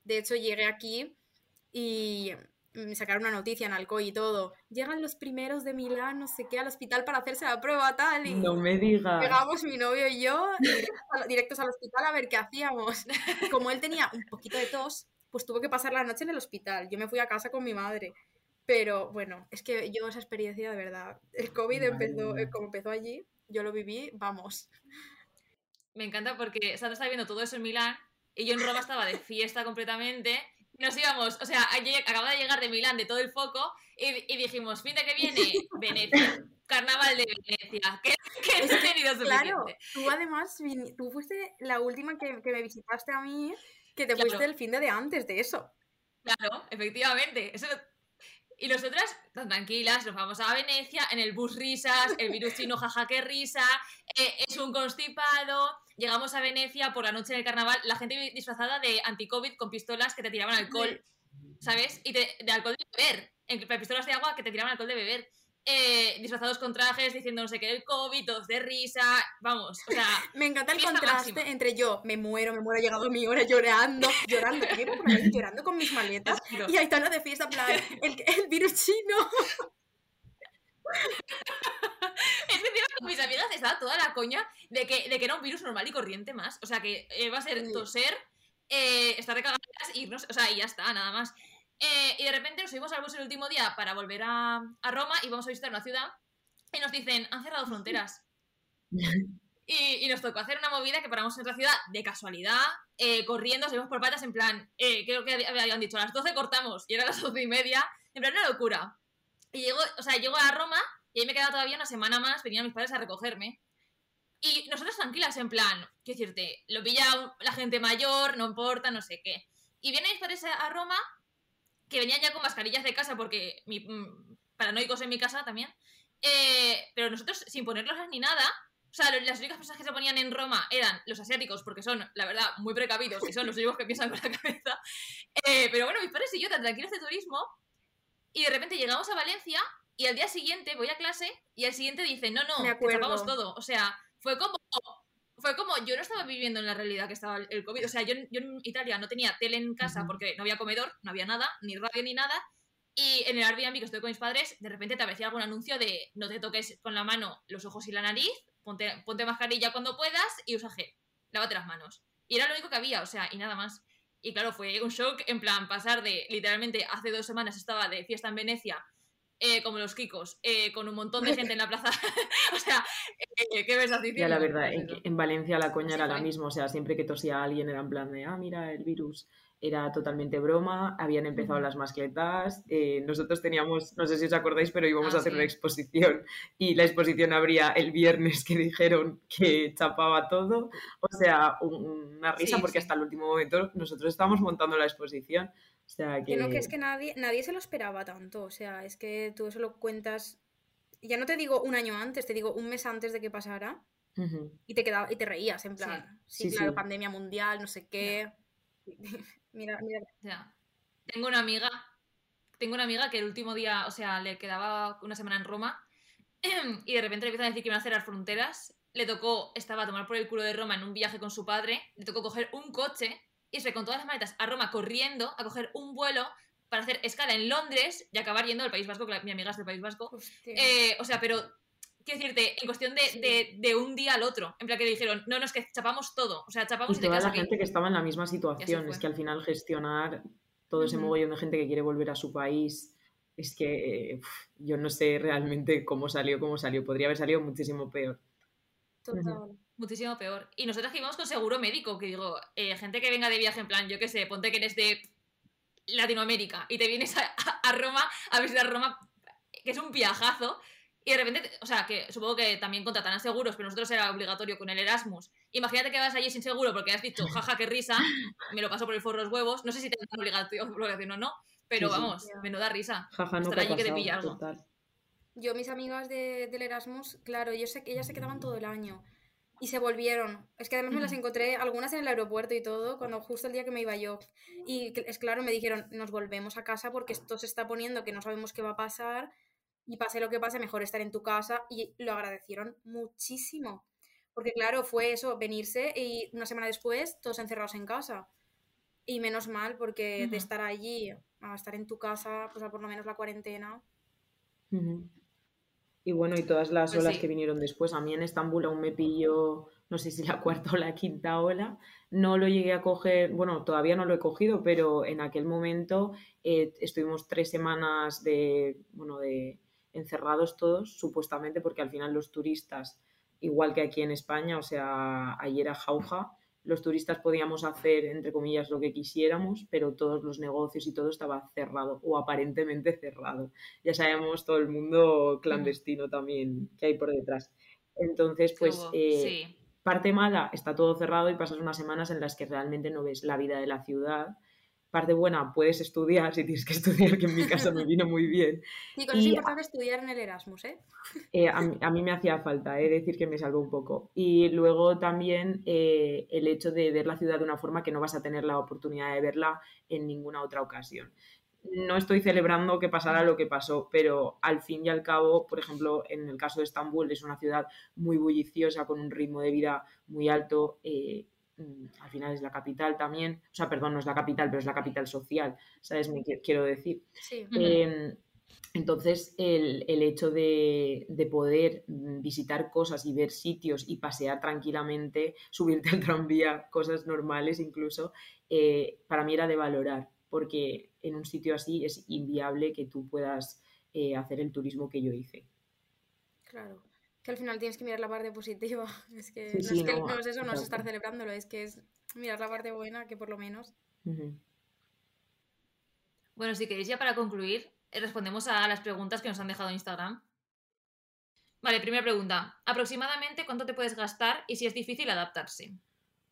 De hecho, llegué aquí y me sacaron una noticia en Alcoy y todo. Llegan los primeros de Milán, no sé qué, al hospital para hacerse la prueba tal. Y no me digas. Llegamos mi novio y yo directos al hospital a ver qué hacíamos. Como él tenía un poquito de tos, pues tuvo que pasar la noche en el hospital. Yo me fui a casa con mi madre. Pero bueno, es que yo esa experiencia de verdad, el COVID empezó allí, yo lo viví, vamos. Me encanta porque Sandra está viendo todo eso en Milán y yo en Roma estaba de fiesta completamente. Nos íbamos, o sea, acababa de llegar de Milán de todo el foco y dijimos, mira que viene Venecia, carnaval de Venecia, que no he tenido suficiente. Claro, tú además, tú fuiste la última que me visitaste a mí, que te fuiste el fin de antes de eso. Claro, efectivamente, eso. Y nosotras, tan tranquilas, nos vamos a Venecia, en el bus risas, el virus chino, jaja, qué risa, es un constipado. Llegamos a Venecia por la noche del carnaval, la gente disfrazada de anti-COVID con pistolas que te tiraban alcohol, ¿sabes? Y de alcohol de beber, pistolas de agua que te tiraban alcohol de beber. Disfrazados con trajes, diciendo no sé qué, el COVID, todos de risa, vamos, o sea... Me encanta el contraste máxima entre yo, me muero, ha llegado mi hora llorando, llevo por ahí llorando con mis maletas, y Aitana de fiesta, plan, el virus chino. Es que con mis amigas estaba toda la coña de que era un virus normal y corriente más, o sea que va a ser toser, estar de cagadas, irnos, o sea, y ya está, nada más. Y de repente nos subimos al bus el último día para volver a Roma y vamos a visitar una ciudad y nos dicen, han cerrado fronteras. Y nos tocó hacer una movida que paramos en otra ciudad de casualidad, corriendo, salimos por patas en plan, creo que habían dicho, a las 12 cortamos y era las 11:30, en plan una locura. Y llego a Roma y ahí me quedaba todavía una semana más, venían mis padres a recogerme. Y nosotros tranquilas, en plan, quiero decirte, lo pilla la gente mayor, no importa, no sé qué. Y vienen mis padres a Roma, que venían ya con mascarillas de casa porque paranoicos en mi casa también, pero nosotros sin ponerlas ni nada, o sea, las únicas personas que se ponían en Roma eran los asiáticos porque son, la verdad, muy precavidos y son los únicos que piensan con la cabeza, pero bueno, mis padres y yo tan tranquilos de turismo y de repente llegamos a Valencia y al día siguiente voy a clase y al siguiente dicen, no, te tapamos todo, o sea, fue como yo no estaba viviendo en la realidad que estaba el COVID, o sea, yo en Italia no tenía tele en casa porque no había comedor, no había nada, ni radio ni nada, y en el Airbnb que estoy con mis padres, de repente te aparecía algún anuncio de no te toques con la mano los ojos y la nariz, ponte mascarilla cuando puedas y usa gel, lávate las manos. Y era lo único que había, o sea, y nada más. Y claro, fue un shock, en plan, pasar de, literalmente, hace 2 semanas estaba de fiesta en Venecia, como los Kikos, con un montón de gente en la plaza. O sea, ¿qué ves haciendo? Ya, la verdad, en Valencia la coña era la misma. O sea, siempre que tosía a alguien era en plan de, mira, el virus. Era totalmente broma, habían empezado las mascletas. Nosotros teníamos, no sé si os acordáis, pero íbamos a hacer una exposición. Y la exposición abría el viernes, que dijeron que chapaba todo. O sea, una risa, porque hasta el último momento nosotros estábamos montando la exposición. O sea, que... Creo que es que nadie se lo esperaba tanto, o sea, es que tú eso lo cuentas, ya no te digo un año antes, te digo un mes antes de que pasara, y te reías, en plan, sí, claro, pandemia mundial, no sé qué, mira. O sea, tengo una amiga que el último día, o sea, le quedaba una semana en Roma, y de repente le empiezan a decir que iban a cerrar fronteras, le tocó, estaba a tomar por el culo de Roma en un viaje con su padre, le tocó coger un coche, irse con todas las maletas a Roma corriendo a coger un vuelo para hacer escala en Londres y acabar yendo al País Vasco, que mi amiga es del País Vasco. O sea, pero, quiero decirte, en cuestión de un día al otro, en plan que le dijeron, no, es que chapamos todo, o sea, chapamos y te quedas aquí. Y toda la gente que estaba en la misma situación, es que al final gestionar todo ese mogollón de gente que quiere volver a su país, es que yo no sé realmente cómo salió. Podría haber salido muchísimo peor. Total. Muchísimo peor. Y nosotras que íbamos con seguro médico, que digo, gente que venga de viaje en plan, yo qué sé, ponte que eres de Latinoamérica y te vienes a Roma, a visitar Roma, que es un viajazo, y de repente, o sea, que supongo que también contratarán seguros, pero nosotros era obligatorio con el Erasmus. Imagínate que vas allí sin seguro porque has dicho, jaja, qué risa, me lo paso por el forro los huevos, no sé si te dan obligación o no, pero sí, vamos, menuda risa. Jaja, no estar allí que te pilla algo. Total. Yo, mis amigas del Erasmus, claro, yo sé que ellas se quedaban todo el año y se volvieron. Es que además me las encontré algunas en el aeropuerto y todo, cuando justo el día que me iba yo. Y es claro, me dijeron, nos volvemos a casa porque esto se está poniendo que no sabemos qué va a pasar y pase lo que pase, mejor estar en tu casa. Y lo agradecieron muchísimo. Porque claro, fue eso, venirse y una semana después todos encerrados en casa. Y menos mal, porque de estar allí a estar en tu casa, pues a por lo menos la cuarentena. Y bueno, y todas las olas que vinieron después. A mí en Estambul aún me pilló, no sé si la cuarta o la quinta ola. No lo llegué a coger, bueno, todavía no lo he cogido, pero en aquel momento estuvimos 3 semanas de encerrados todos, supuestamente, porque al final los turistas, igual que aquí en España, o sea, allí era jauja, los turistas podíamos hacer, entre comillas, lo que quisiéramos, pero todos los negocios y todo estaba cerrado o aparentemente cerrado. Ya sabemos todo el mundo clandestino también que hay por detrás. Entonces, pues, parte mala, está todo cerrado y pasas unas semanas en las que realmente no ves la vida de la ciudad. Parte buena, puedes estudiar, si tienes que estudiar, que en mi caso me vino muy bien. Y con eso es importante estudiar en el Erasmus, ¿eh? A mí me hacía falta, he de decir que me salvó un poco. Y luego también el hecho de ver la ciudad de una forma que no vas a tener la oportunidad de verla en ninguna otra ocasión. No estoy celebrando que pasara lo que pasó, pero al fin y al cabo, por ejemplo, en el caso de Estambul, es una ciudad muy bulliciosa, con un ritmo de vida muy alto, al final es la capital también, o sea, perdón, no es la capital, pero es la capital social, ¿sabes? Me quiero decir. Sí. Entonces, el hecho de poder visitar cosas y ver sitios y pasear tranquilamente, subirte al tranvía, cosas normales incluso, para mí era de valorar, porque en un sitio así es inviable que tú puedas hacer el turismo que yo hice. Claro. Que al final tienes que mirar la parte positiva, es que, no es estar celebrándolo, es que es mirar la parte buena, que por lo menos. Bueno, si queréis ya para concluir, respondemos a las preguntas que nos han dejado en Instagram. Vale, primera pregunta, ¿aproximadamente cuánto te puedes gastar y si es difícil adaptarse?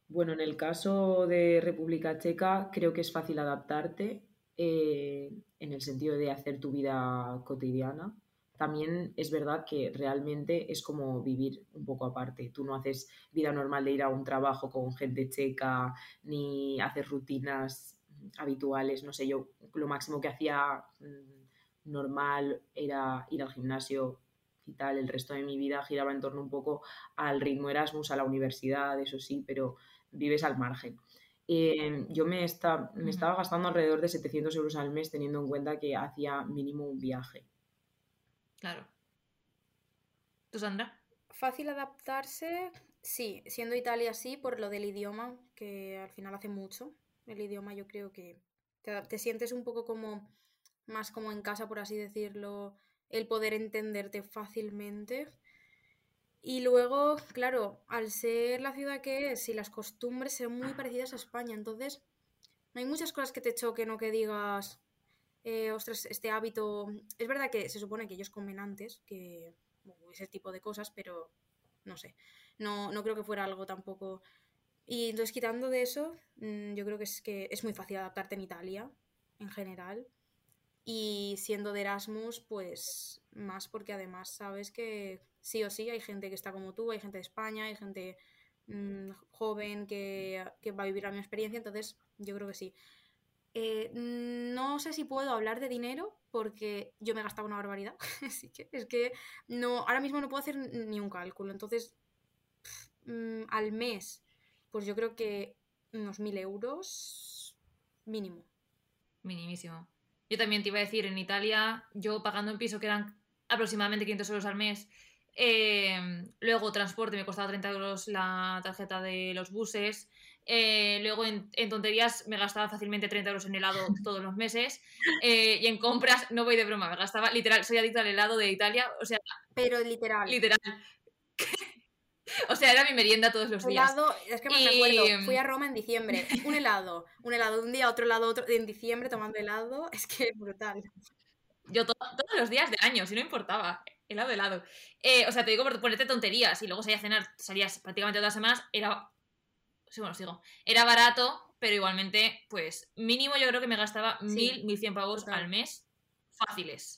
Bueno, en el caso de República Checa creo que es fácil adaptarte en el sentido de hacer tu vida cotidiana. También es verdad que realmente es como vivir un poco aparte. Tú no haces vida normal de ir a un trabajo con gente checa, ni haces rutinas habituales. No sé, yo lo máximo que hacía normal era ir al gimnasio y tal. El resto de mi vida giraba en torno un poco al ritmo Erasmus, a la universidad, eso sí, pero vives al margen. Yo me estaba gastando alrededor de 700 euros al mes teniendo en cuenta que hacía mínimo un viaje. Claro. ¿Tú, Sandra? Fácil adaptarse, sí. Siendo Italia, sí, por lo del idioma, que al final hace mucho. El idioma yo creo que te sientes un poco como más como en casa, por así decirlo, el poder entenderte fácilmente. Y luego, claro, al ser la ciudad que es y las costumbres son muy parecidas a España, entonces no hay muchas cosas que te choquen o que digas... ostras, este hábito... Es verdad que se supone que ellos comen antes, que ese tipo de cosas, pero no sé, no creo que fuera algo tampoco. Y entonces, quitando de eso, yo creo que es muy fácil adaptarte en Italia, en general, y siendo de Erasmus, pues más, porque además sabes que sí o sí hay gente que está como tú, hay gente de España, hay gente joven que va a vivir la misma experiencia, entonces yo creo que sí. No sé si puedo hablar de dinero porque yo me gastaba una barbaridad, así que es que no, ahora mismo no puedo hacer ni un cálculo, entonces al mes pues yo creo que unos 1.000 euros mínimo. Minimísimo. Yo también te iba a decir, en Italia yo pagando un piso que eran aproximadamente 500 euros al mes, Luego transporte me costaba 30 euros la tarjeta de los buses. Luego en tonterías me gastaba fácilmente 30 euros en helado todos los meses. Y en compras, no voy de broma, me gastaba literal, soy adicta al helado de Italia, o sea... Pero literal. Literal. O sea, era mi merienda todos los días. Helado, es que me acuerdo, fui a Roma en diciembre, un helado de un día, otro helado, otro, en diciembre tomando helado, es que es brutal. Yo todos los días de año, si no importaba, helado. O sea, te digo por ponerte tonterías y luego salía a cenar, salías prácticamente todas las semanas, era... Sí, bueno, os digo, era barato, pero igualmente, pues, mínimo yo creo que me gastaba 1.100 pavos al mes, fáciles.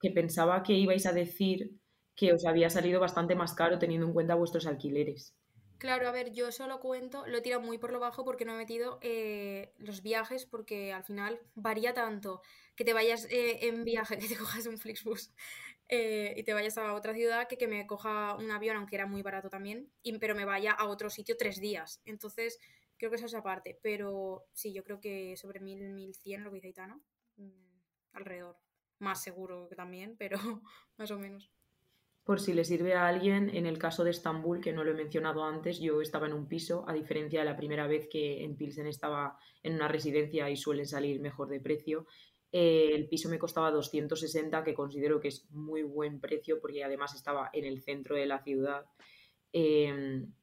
Que pensaba que ibais a decir que os había salido bastante más caro teniendo en cuenta vuestros alquileres. Claro, a ver, yo solo cuento, lo he tirado muy por lo bajo porque no he metido los viajes, porque al final varía tanto que te vayas en viaje, que te cojas un Flixbus y te vayas a otra ciudad, que me coja un avión, aunque era muy barato también, pero me vaya a otro sitio 3 días. Entonces, creo que eso es aparte, pero sí, yo creo que sobre 1.100, lo que dice Aitana, alrededor. Más seguro que también, pero más o menos. Por si le sirve a alguien, en el caso de Estambul, que no lo he mencionado antes, yo estaba en un piso, a diferencia de la primera vez que en Pilsen estaba en una residencia y suelen salir mejor de precio. El piso me costaba 260, que considero que es muy buen precio porque además estaba en el centro de la ciudad.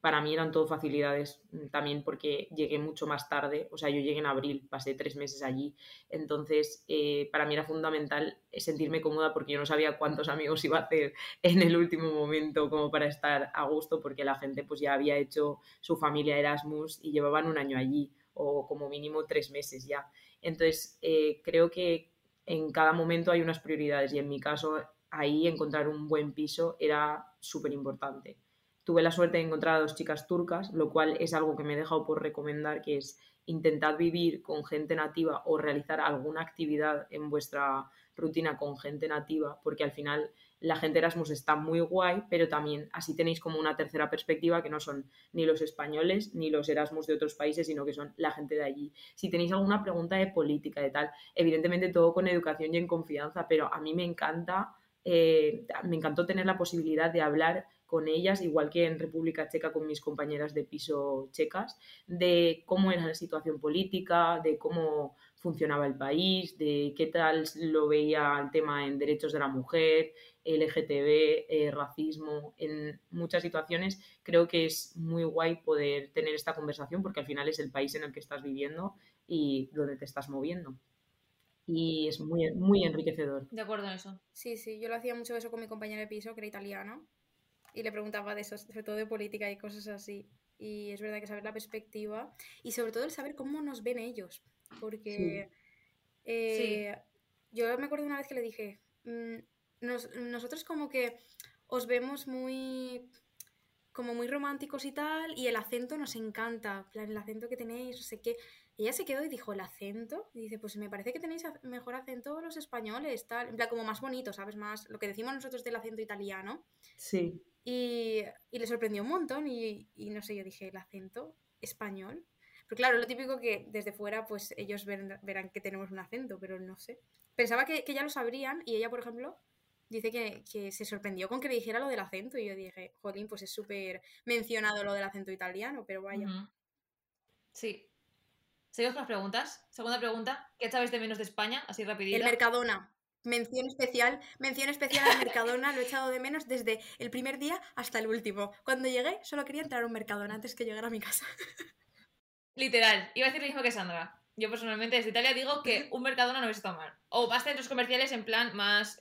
Para mí eran todo facilidades también porque llegué mucho más tarde, o sea, yo llegué en abril, pasé 3 meses allí, entonces para mí era fundamental sentirme cómoda porque yo no sabía cuántos amigos iba a hacer en el último momento como para estar a gusto, porque la gente pues ya había hecho su familia Erasmus y llevaban un año allí o como mínimo 3 meses ya. Entonces creo que en cada momento hay unas prioridades y en mi caso ahí encontrar un buen piso era súper importante. Tuve la suerte de encontrar a 2 chicas turcas, lo cual es algo que me he dejado por recomendar, que es intentar vivir con gente nativa o realizar alguna actividad en vuestra rutina con gente nativa, porque al final la gente Erasmus está muy guay, pero también así tenéis como una tercera perspectiva que no son ni los españoles ni los Erasmus de otros países, sino que son la gente de allí. Si tenéis alguna pregunta de política, de tal, evidentemente todo con educación y en confianza, pero a mí me encantó tener la posibilidad de hablar con ellas, igual que en República Checa con mis compañeras de piso checas, de cómo era la situación política, de cómo funcionaba el país, de qué tal lo veía el tema en derechos de la mujer, LGTB, racismo, en muchas situaciones. Creo que es muy guay poder tener esta conversación porque al final es el país en el que estás viviendo y donde te estás moviendo. Y es muy, muy enriquecedor. De acuerdo en eso. Sí, yo lo hacía mucho eso con mi compañera de piso que era italiana. Y le preguntaba de eso, sobre todo de política y cosas así. Y es verdad que saber la perspectiva y sobre todo el saber cómo nos ven ellos. Porque yo me acuerdo una vez que le dije, nosotros como que os vemos muy románticos y tal, y el acento nos encanta, el acento que tenéis, no sé qué. Ella se quedó y dijo, ¿el acento? Y dice, pues me parece que tenéis mejor acento los españoles, tal, en plan como más bonito, ¿sabes? Más lo que decimos nosotros del acento italiano. Sí. Y le sorprendió un montón y no sé, yo dije, ¿el acento español? Pero claro, lo típico que desde fuera pues ellos verán que tenemos un acento, pero no sé. Pensaba que ya lo sabrían y ella, por ejemplo, dice que se sorprendió con que le dijera lo del acento y yo dije, jolín, pues es súper mencionado lo del acento italiano, pero vaya. Uh-huh. Sí. Seguimos con las preguntas. Segunda pregunta, ¿qué sabéis de menos de España? Así rapidito. El Mercadona. Mención especial al Mercadona, lo he echado de menos desde el primer día hasta el último. Cuando llegué solo quería entrar a un Mercadona antes que llegara a mi casa. Literal, iba a decir lo mismo que Sandra. Yo personalmente desde Italia digo que un Mercadona no hubiese tan mal. O vas a centros comerciales en plan más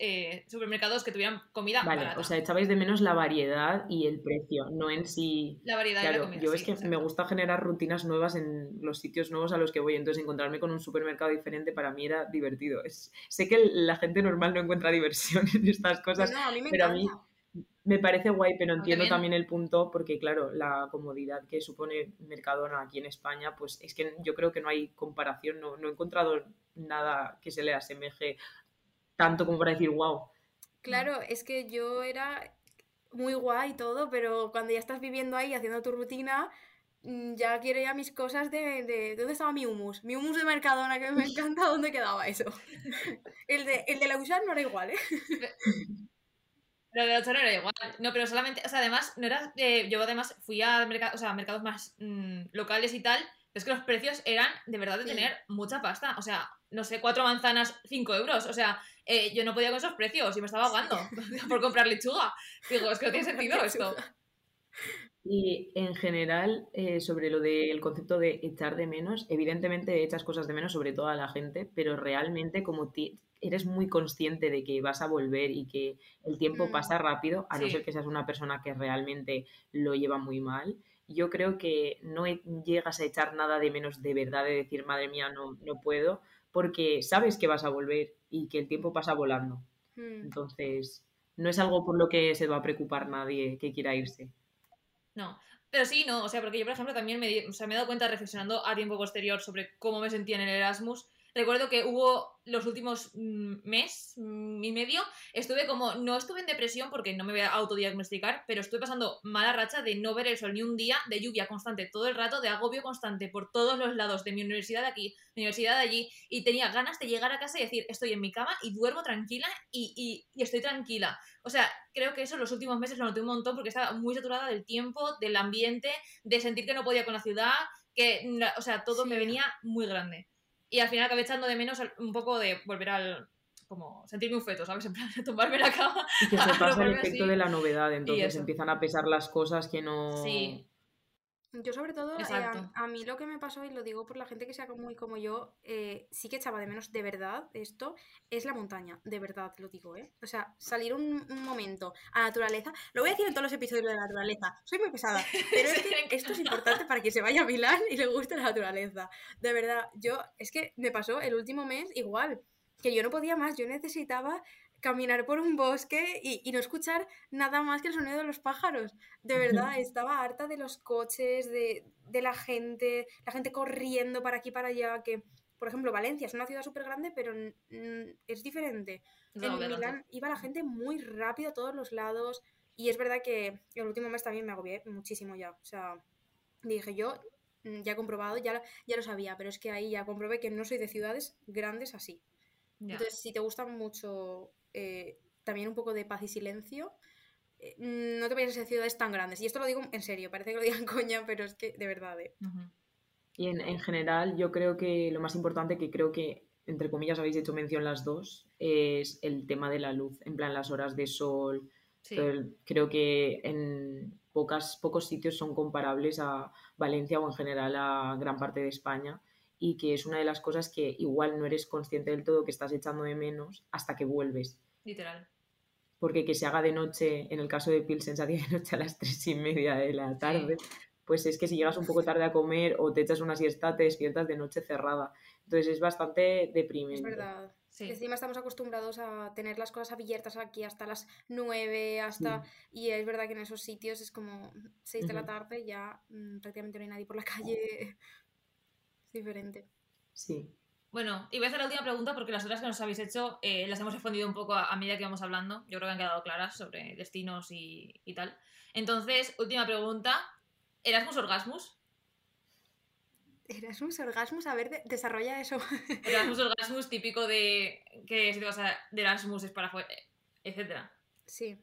supermercados que tuvieran comida barata. O sea, echabais de menos la variedad y el precio, no en sí... La variedad claro, y la comida, yo me gusta generar rutinas nuevas en los sitios nuevos a los que voy, entonces encontrarme con un supermercado diferente para mí era divertido. Sé que la gente normal no encuentra diversión en estas cosas, no, a mí me pero encanta. A mí... Me parece guay, pero entiendo también el punto porque, claro, la comodidad que supone Mercadona aquí en España, pues es que yo creo que no hay comparación, no he encontrado nada que se le asemeje tanto como para decir wow. Claro, es que yo era muy guay todo, pero cuando ya estás viviendo ahí haciendo tu rutina, ya quiero ya mis cosas de ¿dónde estaba mi hummus? Mi hummus de Mercadona, que me encanta, ¿dónde quedaba eso? El de la Usán no era igual, ¿eh? Lo del autor era igual. No, pero solamente, o sea, además, no era, yo además fui a mercados más locales y tal, pero es que los precios eran de verdad de tener mucha pasta. O sea, no sé, 4 manzanas, 5 euros. O sea, yo no podía con esos precios y me estaba ahogando por comprar lechuga. Digo, es que no tiene sentido esto. Y en general, sobre lo del concepto de echar de menos, evidentemente echas cosas de menos, sobre todo a la gente, pero realmente como eres muy consciente de que vas a volver y que el tiempo pasa rápido, a no ser que seas una persona que realmente lo lleva muy mal, yo creo que no llegas a echar nada de menos de verdad, de decir, madre mía, no puedo, porque sabes que vas a volver y que el tiempo pasa volando. Entonces, no es algo por lo que se va a preocupar nadie que quiera irse. No, pero sí, no, o sea, porque yo, por ejemplo, también me he dado cuenta reflexionando a tiempo posterior sobre cómo me sentía en el Erasmus. Recuerdo que hubo los últimos mes y medio, no estuve en depresión porque no me voy a autodiagnosticar, pero estuve pasando mala racha de no ver el sol ni un día, de lluvia constante todo el rato, de agobio constante por todos los lados, de mi universidad de aquí, mi universidad de allí, y tenía ganas de llegar a casa y decir, estoy en mi cama y duermo tranquila y estoy tranquila. O sea, creo que eso los últimos meses lo noté un montón porque estaba muy saturada del tiempo, del ambiente, de sentir que no podía con la ciudad, o sea, todo me venía muy grande. Y al final acabé echando de menos un poco de volver como sentirme un feto, ¿sabes? En plan, tumbarme la cama. Y que se pasa el efecto de la novedad, entonces empiezan a pesar las cosas que no... Sí. Yo sobre todo, a mí lo que me pasó, y lo digo por la gente que sea muy como yo, sí que echaba de menos de verdad esto, es la montaña, de verdad, lo digo, ¿eh? O sea, salir un momento a naturaleza, lo voy a decir en todos los episodios de la naturaleza, soy muy pesada, pero es que esto es importante para que se vaya a Milán y le guste la naturaleza, de verdad, es que me pasó el último mes igual, que yo no podía más, yo necesitaba caminar por un bosque y no escuchar nada más que el sonido de los pájaros. De verdad, estaba harta de los coches, de la gente corriendo para aquí, para allá, que, por ejemplo, Valencia es una ciudad súper grande, pero es diferente. En Milán iba la gente muy rápido a todos los lados y es verdad que el último mes también me agobié muchísimo ya. O sea, dije yo, ya he comprobado, ya lo sabía, pero es que ahí ya comprobé que no soy de ciudades grandes así. Ya. Entonces, si te gusta mucho... también un poco de paz y silencio, no te vayas a ciudades tan grandes, y esto lo digo en serio, parece que lo digan coña, pero es que de verdad Y en general yo creo que lo más importante, que creo que entre comillas habéis hecho mención las dos, es el tema de la luz, en plan las horas de sol. Sí. Creo que en pocos sitios son comparables a Valencia o en general a gran parte de España, y que es una de las cosas que igual no eres consciente del todo, que estás echando de menos hasta que vuelves. Literal. Porque que se haga de noche, en el caso de Pilsen se hacía de noche a las 3:30 de la tarde, sí. Pues es que si llegas un poco tarde a comer o te echas una siesta, te despiertas de noche cerrada. Entonces es bastante deprimente. Es verdad. Sí. Encima estamos acostumbrados a tener las cosas abiertas aquí hasta las 9, hasta... Sí. Y es verdad que en esos sitios es como 6 de la tarde, ya prácticamente no hay nadie por la calle... Diferente. Sí. Bueno, y voy a hacer la última pregunta porque las otras que nos habéis hecho las hemos respondido un poco a medida que vamos hablando. Yo creo que han quedado claras sobre destinos y tal. Entonces, última pregunta. ¿Erasmus orgasmus? Erasmus orgasmus, a ver, desarrolla eso. Erasmus orgasmus típico de que si te vas de Erasmus es para... etcétera. Sí.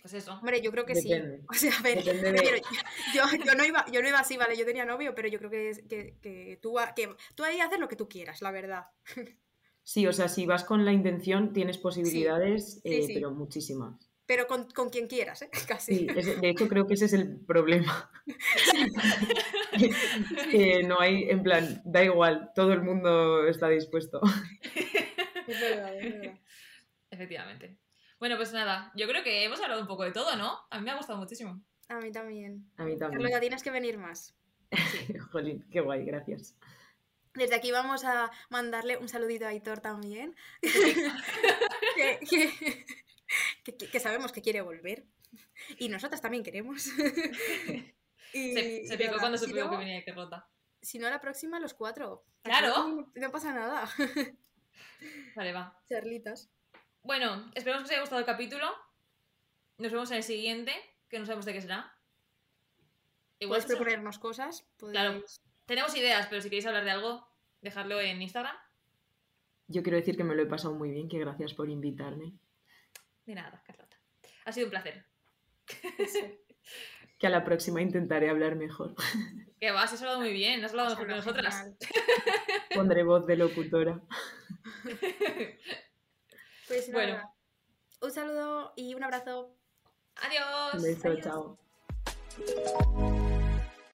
Pues eso. Hombre, yo creo que depende. Sí. O sea, a ver, yo no iba así, ¿vale? Yo tenía novio, pero yo creo que tú ahí haces lo que tú quieras, la verdad. Sí, o sea, si vas con la intención tienes posibilidades, sí. Pero muchísimas. Pero con quien quieras, ¿eh? Casi. Sí, de hecho creo que ese es el problema. Sí. Que no hay, en plan, da igual, todo el mundo está dispuesto. Es verdad, es verdad. Efectivamente. Bueno, pues nada, yo creo que hemos hablado un poco de todo, ¿no? A mí me ha gustado muchísimo. A mí también. A mí también. Carlota, tienes que venir más. Sí. Jolín, qué guay, gracias. Desde aquí vamos a mandarle un saludito a Aitor también. que sabemos que quiere volver. Y nosotras también queremos. Y se picó nada, cuando supió que venía Carlota. Si no, la próxima, los 4. ¡Claro! No pasa nada. Vale, va. Charlitas. Bueno, esperemos que os haya gustado el capítulo. Nos vemos en el siguiente, que no sabemos de qué será. Igual podéis proponernos cosas. Claro, tenemos ideas, pero si queréis hablar de algo, dejadlo en Instagram. Yo quiero decir que me lo he pasado muy bien, que gracias por invitarme. De nada, Carlota. Ha sido un placer. Sí. Que a la próxima intentaré hablar mejor. Que vas, has hablado muy bien, has hablado mejor que nosotras. Pondré voz de locutora. Pues nada, bueno, un saludo y un abrazo. Adiós. Un beso, adiós. Chao.